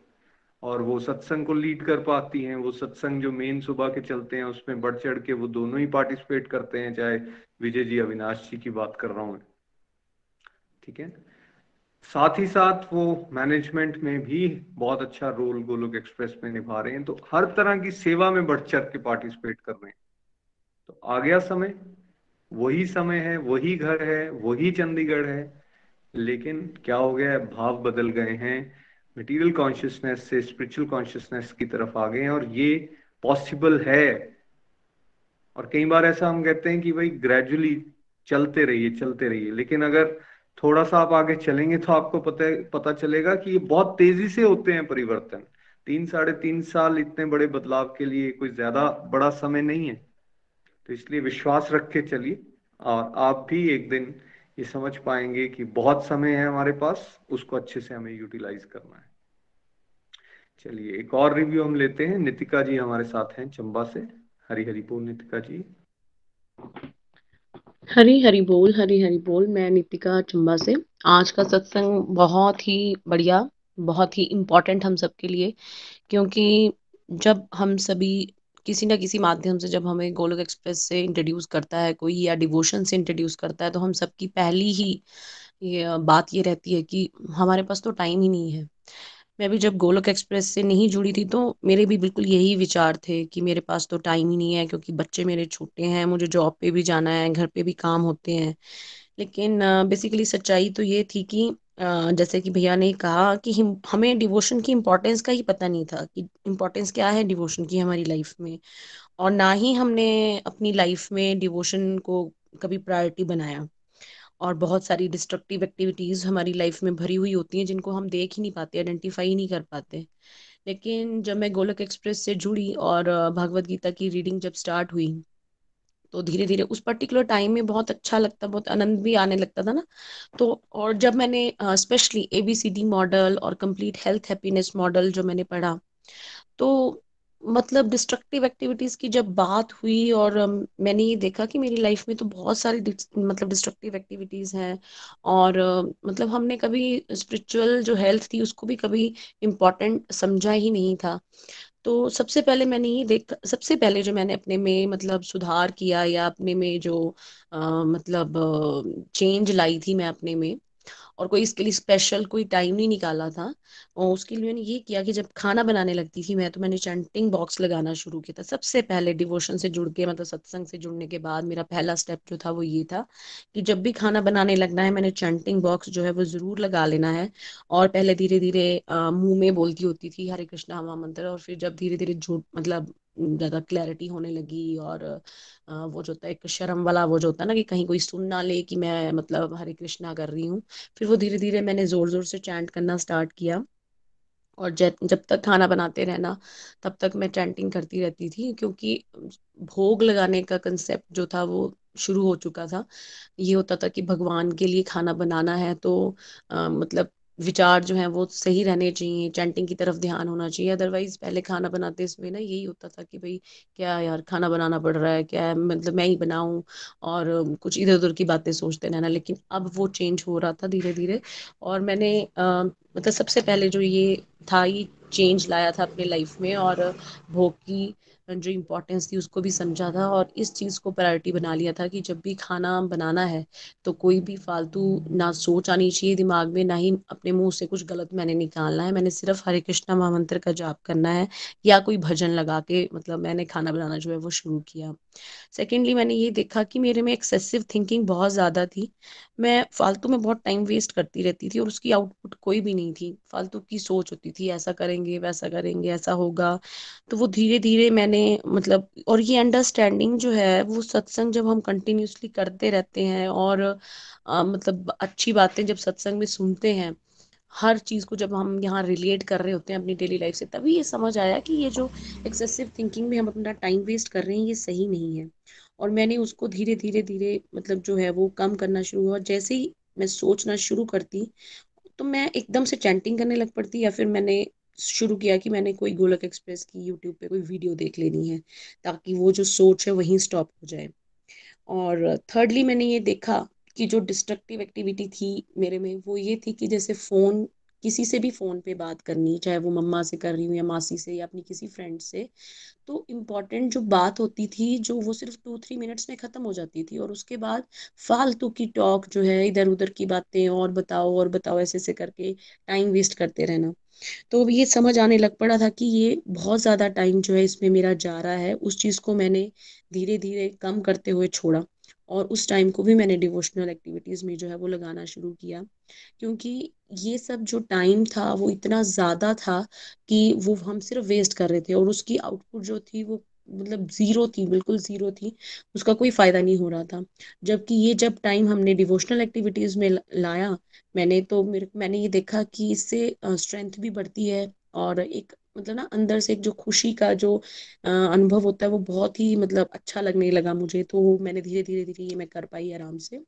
और वो सत्संग को लीड कर पाती हैं। वो सत्संग जो मेन सुबह के चलते हैं उसमें बढ़ चढ़ के वो दोनों ही पार्टिसिपेट करते हैं, चाहे विजय जी अविनाश जी की बात कर रहा हूँ, ठीक है। साथ ही साथ वो मैनेजमेंट में भी बहुत अच्छा रोल गोलोक एक्सप्रेस में निभा रहे हैं। तो हर तरह की सेवा में बढ़ चढ़ के पार्टिसिपेट कर रहे हैं। तो आ गया समय, वही समय है, वही घर है, वही चंडीगढ़ है, लेकिन क्या हो गया है, भाव बदल गए हैं। मटेरियल कॉन्शियसनेस से स्पिरिचुअल कॉन्शियसनेस की तरफ आ गए हैं और ये पॉसिबल है। और कई बार ऐसा हम कहते हैं कि भाई ग्रेजुअली चलते रहिए चलते रहिए, लेकिन अगर थोड़ा सा आप आगे चलेंगे तो आपको पता चलेगा कि ये बहुत तेजी से होते हैं परिवर्तन। 3-3.5 साल इतने बड़े बदलाव के लिए कोई ज्यादा बड़ा समय नहीं है। तो इसलिए विश्वास रख के चलिए और आप भी एक दिन ये समझ पाएंगे कि बहुत समय है हमारे पास, उसको अच्छे से हमें यूटिलाइज करना है। चलिए एक और रिव्यू हम लेते हैं। नितिका जी हमारे साथ हैं चंबा से। हरी हरी बोल नितिका जी। हरी हरी बोल, हरी हरी बोल। मैं नितिका चंबा से। आज का सत्संग बहुत ही बढ़िया, बहुत ही इम्पोर्टेंट हम सबके लिए, क्योंकि जब हम सभी किसी ना किसी माध्यम से जब हमें गोलोक एक्सप्रेस से इंट्रोड्यूस करता है कोई या डिवोशन से इंट्रोड्यूस करता है, तो हम सबकी पहली ही ये बात ये रहती है कि हमारे पास तो टाइम ही नहीं है। मैं भी जब गोलोक एक्सप्रेस से नहीं जुड़ी थी तो मेरे भी बिल्कुल यही विचार थे कि मेरे पास तो टाइम ही नहीं है, क्योंकि बच्चे मेरे छोटे हैं, मुझे जॉब पे भी जाना है, घर पे भी काम होते हैं। लेकिन बेसिकली सच्चाई तो ये थी कि जैसे कि भैया ने कहा कि हमें डिवोशन की इम्पोर्टेंस का ही पता नहीं था कि इम्पोर्टेंस क्या है डिवोशन की हमारी लाइफ में, और ना ही हमने अपनी लाइफ में डिवोशन को कभी प्रायोरिटी बनाया। और बहुत सारी डिस्ट्रक्टिव एक्टिविटीज़ हमारी लाइफ में भरी हुई होती हैं जिनको हम देख ही नहीं पाते, आइडेंटिफाई ही नहीं कर पाते। लेकिन जब मैं गोलोक एक्सप्रेस से जुड़ी और भागवत गीता की रीडिंग जब स्टार्ट हुई तो धीरे धीरे उस पर्टिकुलर टाइम में बहुत अच्छा लगता, बहुत आनंद भी आने लगता था ना। तो और जब मैंने स्पेशली ABCD मॉडल और कंप्लीट हेल्थ हैप्पीनेस मॉडल जो मैंने पढ़ा, तो मतलब डिस्ट्रक्टिव एक्टिविटीज़ की जब बात हुई और मैंने ये देखा कि मेरी लाइफ में तो बहुत सारी मतलब डिस्ट्रक्टिव एक्टिविटीज़ हैं और मतलब हमने कभी स्पिरिचुअल जो हेल्थ थी उसको भी कभी इम्पॉर्टेंट समझा ही नहीं था। तो सबसे पहले मैंने ये देखा, सबसे पहले जो मैंने अपने में मतलब सुधार किया या अपने में जो मतलब चेंज लाई थी मैं अपने में, और कोई इसके लिए स्पेशल कोई टाइम नहीं निकाला था। और उसके लिए मैंने ये किया कि जब खाना बनाने लगती थी मैं, तो मैंने चैंटिंग बॉक्स लगाना शुरू किया था सबसे पहले डिवोशन से जुड़ के, मतलब सत्संग से जुड़ने के बाद। मेरा पहला स्टेप जो था वो ये था कि जब भी खाना बनाने लगना है मैंने चैंटिंग बॉक्स जो है वो जरूर लगा लेना है। और पहले धीरे धीरे मुँह में बोलती होती थी हरे कृष्णा महा मंत्र, और फिर जब धीरे धीरे झूठ मतलब ज्यादा क्लैरिटी होने लगी, और वो जो होता है एक शर्म वाला वो जो होता है ना कि कहीं कोई सुन ना ले कि मैं मतलब हरे कृष्णा कर रही हूँ, फिर वो धीरे धीरे मैंने जोर जोर से चैंट करना स्टार्ट किया। और जब तक खाना बनाते रहना तब तक मैं चैंटिंग करती रहती थी, क्योंकि भोग लगाने का कंसेप्ट जो था वो शुरू हो चुका था। ये होता था कि भगवान के लिए खाना बनाना है तो मतलब विचार जो है वो सही रहने चाहिए, चैंटिंग की तरफ ध्यान होना चाहिए। अदरवाइज पहले खाना बनाते इसमें ना यही होता था कि भाई क्या यार खाना बनाना पड़ रहा है, क्या मतलब मैं ही बनाऊं, और कुछ इधर उधर की बातें सोचते रहना। लेकिन अब वो चेंज हो रहा था धीरे धीरे, और मैंने मतलब सबसे पहले जो ये था ये चेंज लाया था अपने लाइफ में, और भोग की जो इम्पोर्टेंस थी उसको भी समझा था, और इस चीज़ को प्रायोरिटी बना लिया था कि जब भी खाना बनाना है तो कोई भी फालतू ना सोच आनी चाहिए दिमाग में, ना ही अपने मुंह से कुछ गलत मैंने निकालना है। मैंने सिर्फ हरे कृष्णा महामंत्र का जाप करना है या कोई भजन लगा के मतलब मैंने खाना बनाना जो है वो शुरू किया। सेकेंडली मैंने ये देखा कि मेरे में एक्सेसिव थिंकिंग बहुत ज़्यादा थी, मैं फालतू में बहुत टाइम वेस्ट करती रहती थी और उसकी आउटपुट कोई भी नहीं थी। फालतू की सोच होती थी ऐसा करेंगे वैसा करेंगे ऐसा होगा, तो वो धीरे धीरे मैंने मतलब, और ये अंडरस्टैंडिंग जो है वो सत्संग जब हम कंटिन्यूसली करते रहते हैं और मतलब अच्छी बातें जब सत्संग में सुनते हैं, हर चीज़ को जब हम यहाँ रिलेट कर रहे होते हैं अपनी डेली लाइफ से, तभी ये समझ आया कि ये जो एक्सेसिव थिंकिंग में हम अपना टाइम वेस्ट कर रहे हैं ये सही नहीं है। और मैंने उसको धीरे धीरे धीरे मतलब जो है वो कम करना शुरू हुआ। जैसे ही मैं सोचना शुरू करती तो मैं एकदम से चैंटिंग करने लग पड़ती, या फिर मैंने शुरू किया कि मैंने कोई गोलोक एक्सप्रेस की यूट्यूब पे कोई वीडियो देख लेनी है ताकि वो जो सोच है वहीं स्टॉप हो जाए। और थर्डली मैंने ये देखा कि जो डिस्ट्रक्टिव एक्टिविटी थी मेरे में वो ये थी कि जैसे फ़ोन, किसी से भी फ़ोन पे बात करनी, चाहे वो मम्मा से कर रही हूँ या मासी से या अपनी किसी फ्रेंड से, तो इम्पॉर्टेंट जो बात होती थी जो वो सिर्फ 2-3 मिनट्स में ख़त्म हो जाती थी। और उसके बाद फालतू की टॉक जो है, इधर उधर की बातें, और बताओ ऐसे करके टाइम वेस्ट करते रहना। तो ये समझ आने लग पड़ा था कि ये बहुत ज़्यादा टाइम जो है इसमें मेरा जा रहा है। उस चीज़ को मैंने धीरे धीरे कम करते हुए छोड़ा, और उस टाइम को भी मैंने डिवोशनल एक्टिविटीज़ में जो है वो लगाना शुरू किया, क्योंकि ये सब जो टाइम था वो इतना ज़्यादा था कि वो हम सिर्फ वेस्ट कर रहे थे, और उसकी आउटपुट जो थी वो मतलब ज़ीरो थी, बिल्कुल ज़ीरो थी, उसका कोई फ़ायदा नहीं हो रहा था। जबकि ये जब टाइम हमने डिवोशनल एक्टिविटीज़ में लाया मैंने, तो मैंने ये देखा कि इससे स्ट्रेंथ भी बढ़ती है, और एक मतलब ना अंदर से एक जो खुशी का जो अनुभव होता है वो बहुत ही मतलब अच्छा लगने लगा मुझे। तो मैंने धीरे धीरे धीरे ये मैं कर पाई आराम से,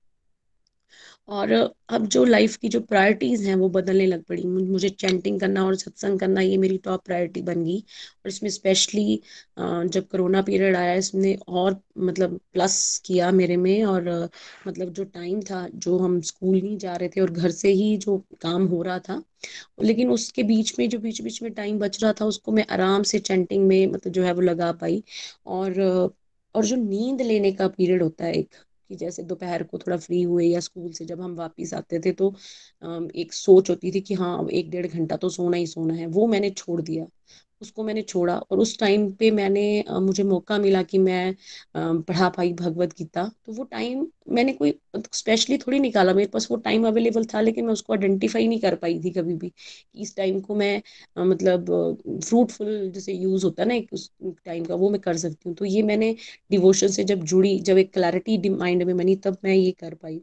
और अब जो लाइफ की जो प्रायोरिटीज़ हैं वो बदलने लग पड़ी। मुझे चैंटिंग करना और सत्संग करना ये मेरी टॉप प्रायोरिटी बन गई, और इसमें स्पेशली जब कोरोना पीरियड आया इसने और मतलब प्लस किया मेरे में। और मतलब जो टाइम था जो हम स्कूल नहीं जा रहे थे और घर से ही जो काम हो रहा था, लेकिन उसके बीच में जो बीच में टाइम बच रहा था उसको मैं आराम से चैंटिंग में मतलब जो है वो लगा पाई। और जो नींद लेने का पीरियड होता है एक, कि जैसे दोपहर को थोड़ा फ्री हुए या स्कूल से जब हम वापस आते थे तो एक सोच होती थी कि हाँ अब 1-1.5 घंटा तो सोना ही सोना है, वो मैंने छोड़ दिया, उसको मैंने छोड़ा। और उस टाइम पे मुझे मौका मिला कि मैं पढ़ा पाई भगवत गीता। तो वो टाइम मैंने कोई स्पेशली थोड़ी निकाला, मेरे पास वो टाइम अवेलेबल था, लेकिन मैं उसको आइडेंटिफाई नहीं कर पाई थी कभी भी कि इस टाइम को मैं मतलब फ्रूटफुल जैसे यूज़ होता है ना एक उस टाइम का, वो मैं कर सकती हूँ। तो ये मैंने डिवोशन से जब जुड़ी, जब एक क्लैरिटी माइंड में बनी, तब मैं ये कर पाई।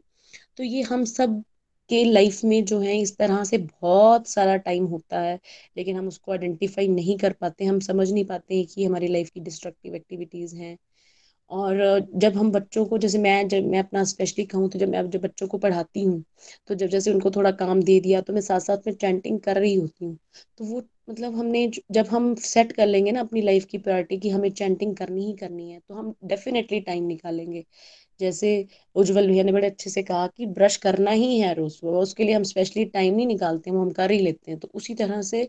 तो ये हम सब के लाइफ में जो है इस तरह से बहुत सारा टाइम होता है, लेकिन हम उसको आइडेंटिफाई नहीं कर पाते, हम समझ नहीं पाते हैं कि हमारी लाइफ की डिस्ट्रक्टिव एक्टिविटीज़ हैं। और जब हम बच्चों को, जैसे मैं अपना स्पेशली कहूँ तो जब बच्चों को पढ़ाती हूँ तो जब जैसे उनको थोड़ा काम दे दिया तो मैं साथ साथ में चैंटिंग कर रही होती हूँ। तो वो मतलब जब हम सेट कर लेंगे ना अपनी लाइफ की प्रायोरिटी कि हमें चैंटिंग करनी ही करनी है, तो हम डेफिनेटली टाइम निकालेंगे। जैसे उज्जवल भैया ने बड़े अच्छे से कहा कि ब्रश करना ही है रोज सुबह, उसके लिए हम स्पेशली टाइम नहीं निकालते हैं, वो हम कर ही लेते हैं। तो उसी तरह से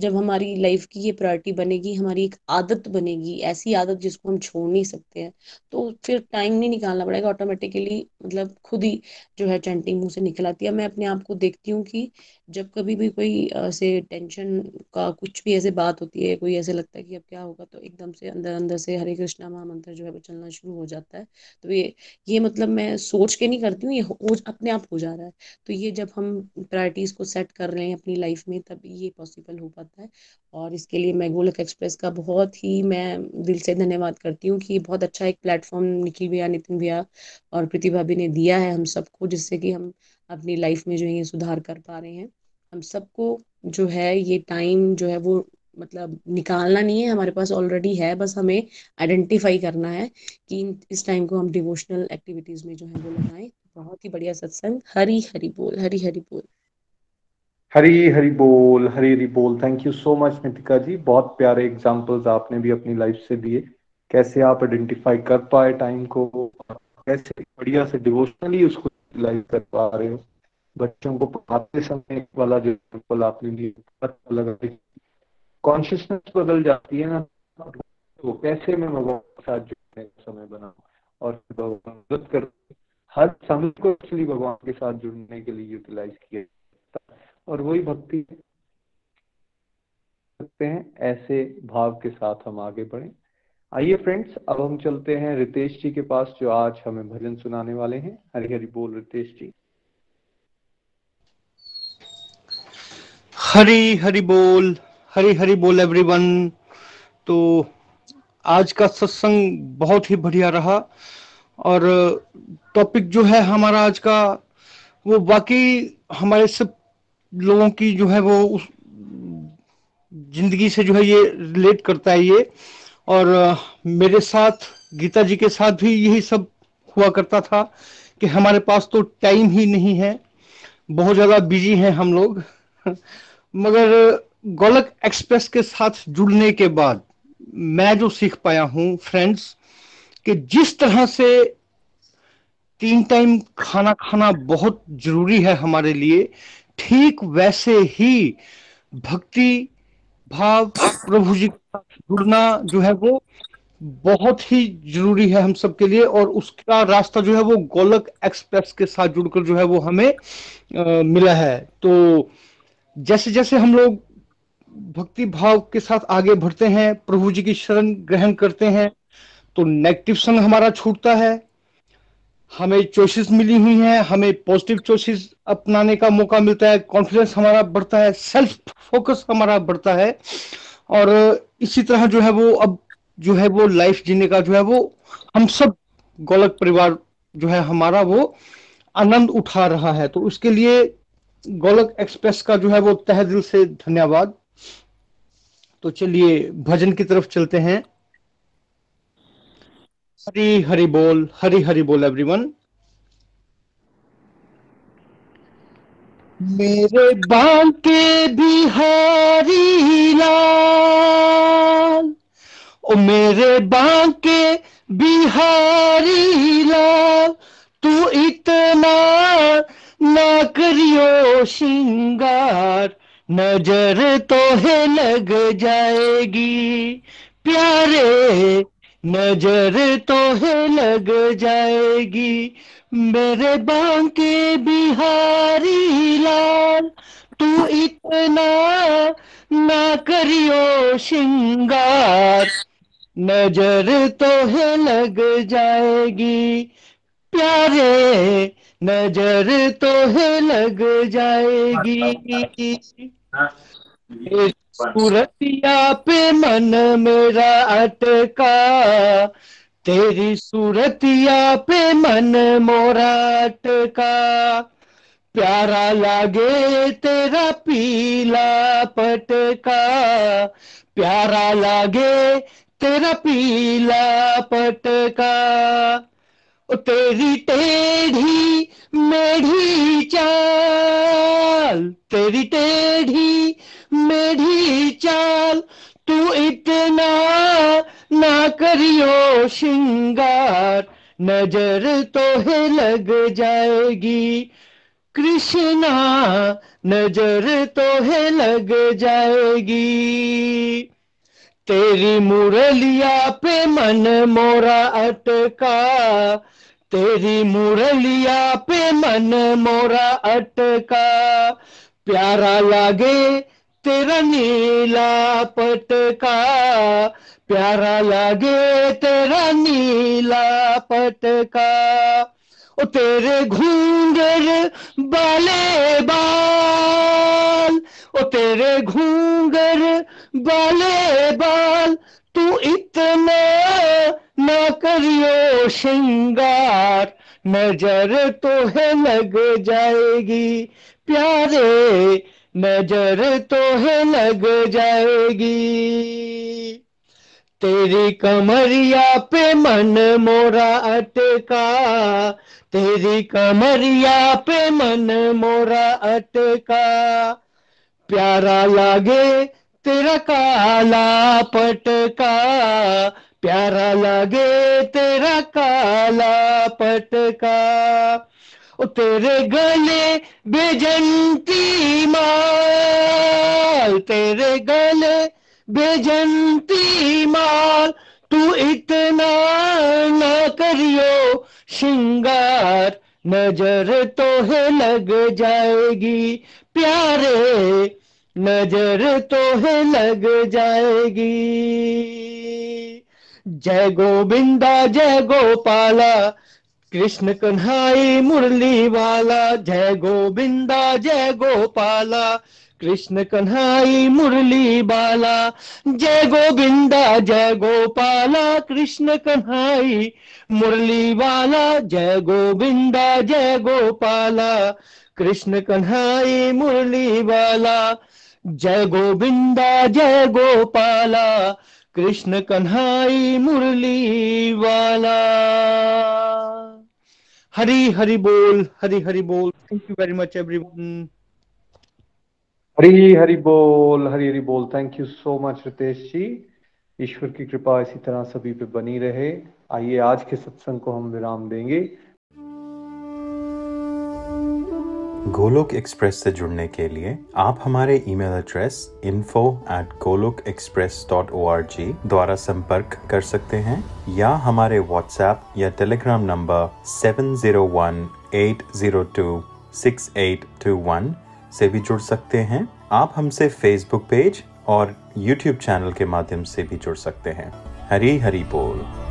जब हमारी लाइफ की ये प्रायोरिटी बनेगी, हमारी एक आदत बनेगी, ऐसी आदत जिसको हम छोड़ नहीं सकते हैं, तो फिर टाइम नहीं निकालना पड़ेगा, ऑटोमेटिकली मतलब खुद ही जो है चैंटिंग मुँह से निकल आती है। मैं अपने आप को देखती हूँ कि जब कभी भी कोई ऐसे टेंशन का कुछ भी ऐसे बात होती है, कोई ऐसे लगता है कि अब क्या होगा, तो एकदम से अंदर अंदर से हरे कृष्णा महामंत्र जो है वो चलना शुरू हो जाता है। तो ये मतलब मैं सोच के नहीं करती हूँ, ये अपने आप हो जा रहा है। तो ये जब हम प्रायोरिटीज़ को सेट कर रहे हैं अपनी लाइफ में, तब ये पॉसिबल हो पाता है। और इसके लिए मैं गोलोक एक्सप्रेस का बहुत ही मैं दिल से धन्यवाद करती हूँ कि ये बहुत अच्छा एक प्लेटफॉर्म निखिल भैया, नितिन भैया और प्रीति भाभी ने दिया है हम सबको, जिससे कि हम अपनी लाइफ में जो है ये सुधार कर पा रहे हैं। हम सबको जो है ये टाइम जो है वो मतलब निकालना नहीं है, हमारे पास ऑलरेडी है, बस हमें आइडेंटिफाई करना है कि इस टाइम को हम डिवोशनल एक्टिविटीज में जो है वो लगाएं। बहुत ही बढ़िया सत्संग, हरी हरी बोल, हरी हरी बोल, हरी हरी बोल, हरी हरी बोल। Thank you so much Nitika ji, बहुत प्यारे एग्जाम्पल्स आपने भी अपनी लाइफ से दिए, कैसे आप आइडेंटिफाई कर पाए टाइम को, कैसे बढ़िया से डिवोशनली उसको लाइफ कर पा रहे हो। बच्चों को पढ़ाते समय वाला जो बिल्कुल आपने दिया, कॉन्शियसनेस बदल जाती है ना, तो कैसे मैं भगवान के साथ जुड़ने का समय बनाऊं, और भगवान कर हर समय को एक्चुअली भगवान के साथ जुड़ने के लिए यूटिलाइज किया जाता है। और वही भक्ति सकते हैं, ऐसे भाव के साथ हम आगे बढ़े। आइए फ्रेंड्स, अब हम चलते हैं रितेश जी के पास, जो आज हमें भजन सुनाने वाले हैं। हरि हरि बोल रितेश जी। हरी हरि बोल, हरी हरि बोल एवरीवन। तो आज का सत्संग बहुत ही बढ़िया रहा, और टॉपिक जो है हमारा आज का वो बाकी हमारे सब लोगों की जो है वो उस जिंदगी से जो है ये रिलेट करता है ये, और मेरे साथ गीता जी के साथ भी यही सब हुआ करता था कि हमारे पास तो टाइम ही नहीं है, बहुत ज़्यादा बिजी हैं हम लोग। मगर गोलोक एक्सप्रेस के साथ जुड़ने के बाद मैं जो सीख पाया हूं फ्रेंड्स, कि जिस तरह से 3 टाइम खाना खाना बहुत जरूरी है हमारे लिए, ठीक वैसे ही भक्ति भाव प्रभु जी के साथ जुड़ना जो है वो बहुत ही जरूरी है हम सबके लिए। और उसका रास्ता जो है वो गोलोक एक्सप्रेस के साथ जुड़कर जो है वो हमें मिला है। तो जैसे जैसे हम लोग भक्ति भाव के साथ आगे बढ़ते हैं, प्रभु जी की शरण ग्रहण करते हैं, तो नेगेटिव संग हमारा छूटता है, हमें चॉइसेस मिली हुई हैं, हमें पॉजिटिव चॉइसेस अपनाने का मौका मिलता है, कॉन्फिडेंस हमारा बढ़ता है, सेल्फ फोकस हमारा बढ़ता है, और इसी तरह जो है वो अब जो है वो लाइफ जीने का जो है वो हम सब गोलोक परिवार जो है हमारा वो आनंद उठा रहा है। तो उसके लिए गोलोक एक्सप्रेस का जो है वो तहे दिल से धन्यवाद। तो चलिए भजन की तरफ चलते हैं। हरि हरि बोल, हरि हरि बोल एवरीवन। मेरे बांके बिहारी लाल, ओ मेरे बांके बिहारी लाल, तू इतना ना करियो श्रृंगार, नजर तो है लग जाएगी प्यारे, नजर तो है लग जाएगी। मेरे बांके बिहारी लाल, तू इतना ना करियो श्रृंगार, नजर तो है लग जाएगी प्यारे, नजर तो है लग जाएगी। सूरतिया पे मन मेरा अटका, तेरी सूरतिया पे मन मोरा अटका, प्यारा लागे तेरा पीला पटका, प्यारा लागे तेरा पीला पटका। तेरी टेढ़ी मेढ़ी चाल, तेरी टेढ़ी मेढ़ी चाल, तू इतना ना करियो श्रृंगार, नजर तो है लग जाएगी कृष्णा, नजर तो है लग जाएगी। तेरी मुरलिया पे मन मोरा अटका, तेरी मुरलिया पे मन मोरा अटका, प्यारा लागे तेरा नीला पटका, प्यारा लागे तेरा नीला पटका। ओ तेरे घूंघर बाले बाल, ओ तेरे घूंघर बाले बाल, तू इतना ना करियो श्रृंगार, नजर तो है लग जाएगी प्यारे, नजर तो है लग जाएगी। तेरी कमरिया पे मन मोरा अटका, तेरी कमरिया पे मन मोरा अटका, प्यारा लागे तेरा काला पटका, प्यारा लागे तेरा काला पटका। ओ तेरे गले बेजंती माल, तेरे गले बेजंती माल, तू इतना ना करियो श्रृंगार, नजर तो है लग जाएगी प्यारे, नजर तो है लग जाएगी। जय गोविंदा जय गोपाला कृष्ण कन्हैया मुरली वाला, जय गोविंदा जय गोपाला कृष्ण कन्हैया मुरली बाला, जय गोविंदा जय गोपाला कृष्ण कन्हैया मुरली बाला, जय गोविंदा जय गोपाला कृष्ण कन्हैया मुरली बाला, जय गोविंदा जय गोपाला कृष्ण कन्हैया मुरली वाला। हरि हरि बोल, हरि हरि बोल। Thank you very much everyone. Hari Hari बोल, हरी हरी बोल। Thank you so much Ritesh ji. ईश्वर की कृपा इसी तरह सभी पे बनी रहे। आइए आज के सत्संग को हम विराम देंगे। गोलोक एक्सप्रेस से जुड़ने के लिए आप हमारे ईमेल एड्रेस info@golokexpress.org द्वारा संपर्क कर सकते हैं या हमारे व्हाट्सएप या टेलीग्राम नंबर 7018026821 से भी जुड़ सकते हैं। आप हमसे फेसबुक पेज और यूट्यूब चैनल के माध्यम से भी जुड़ सकते हैं। हरी हरी बोल।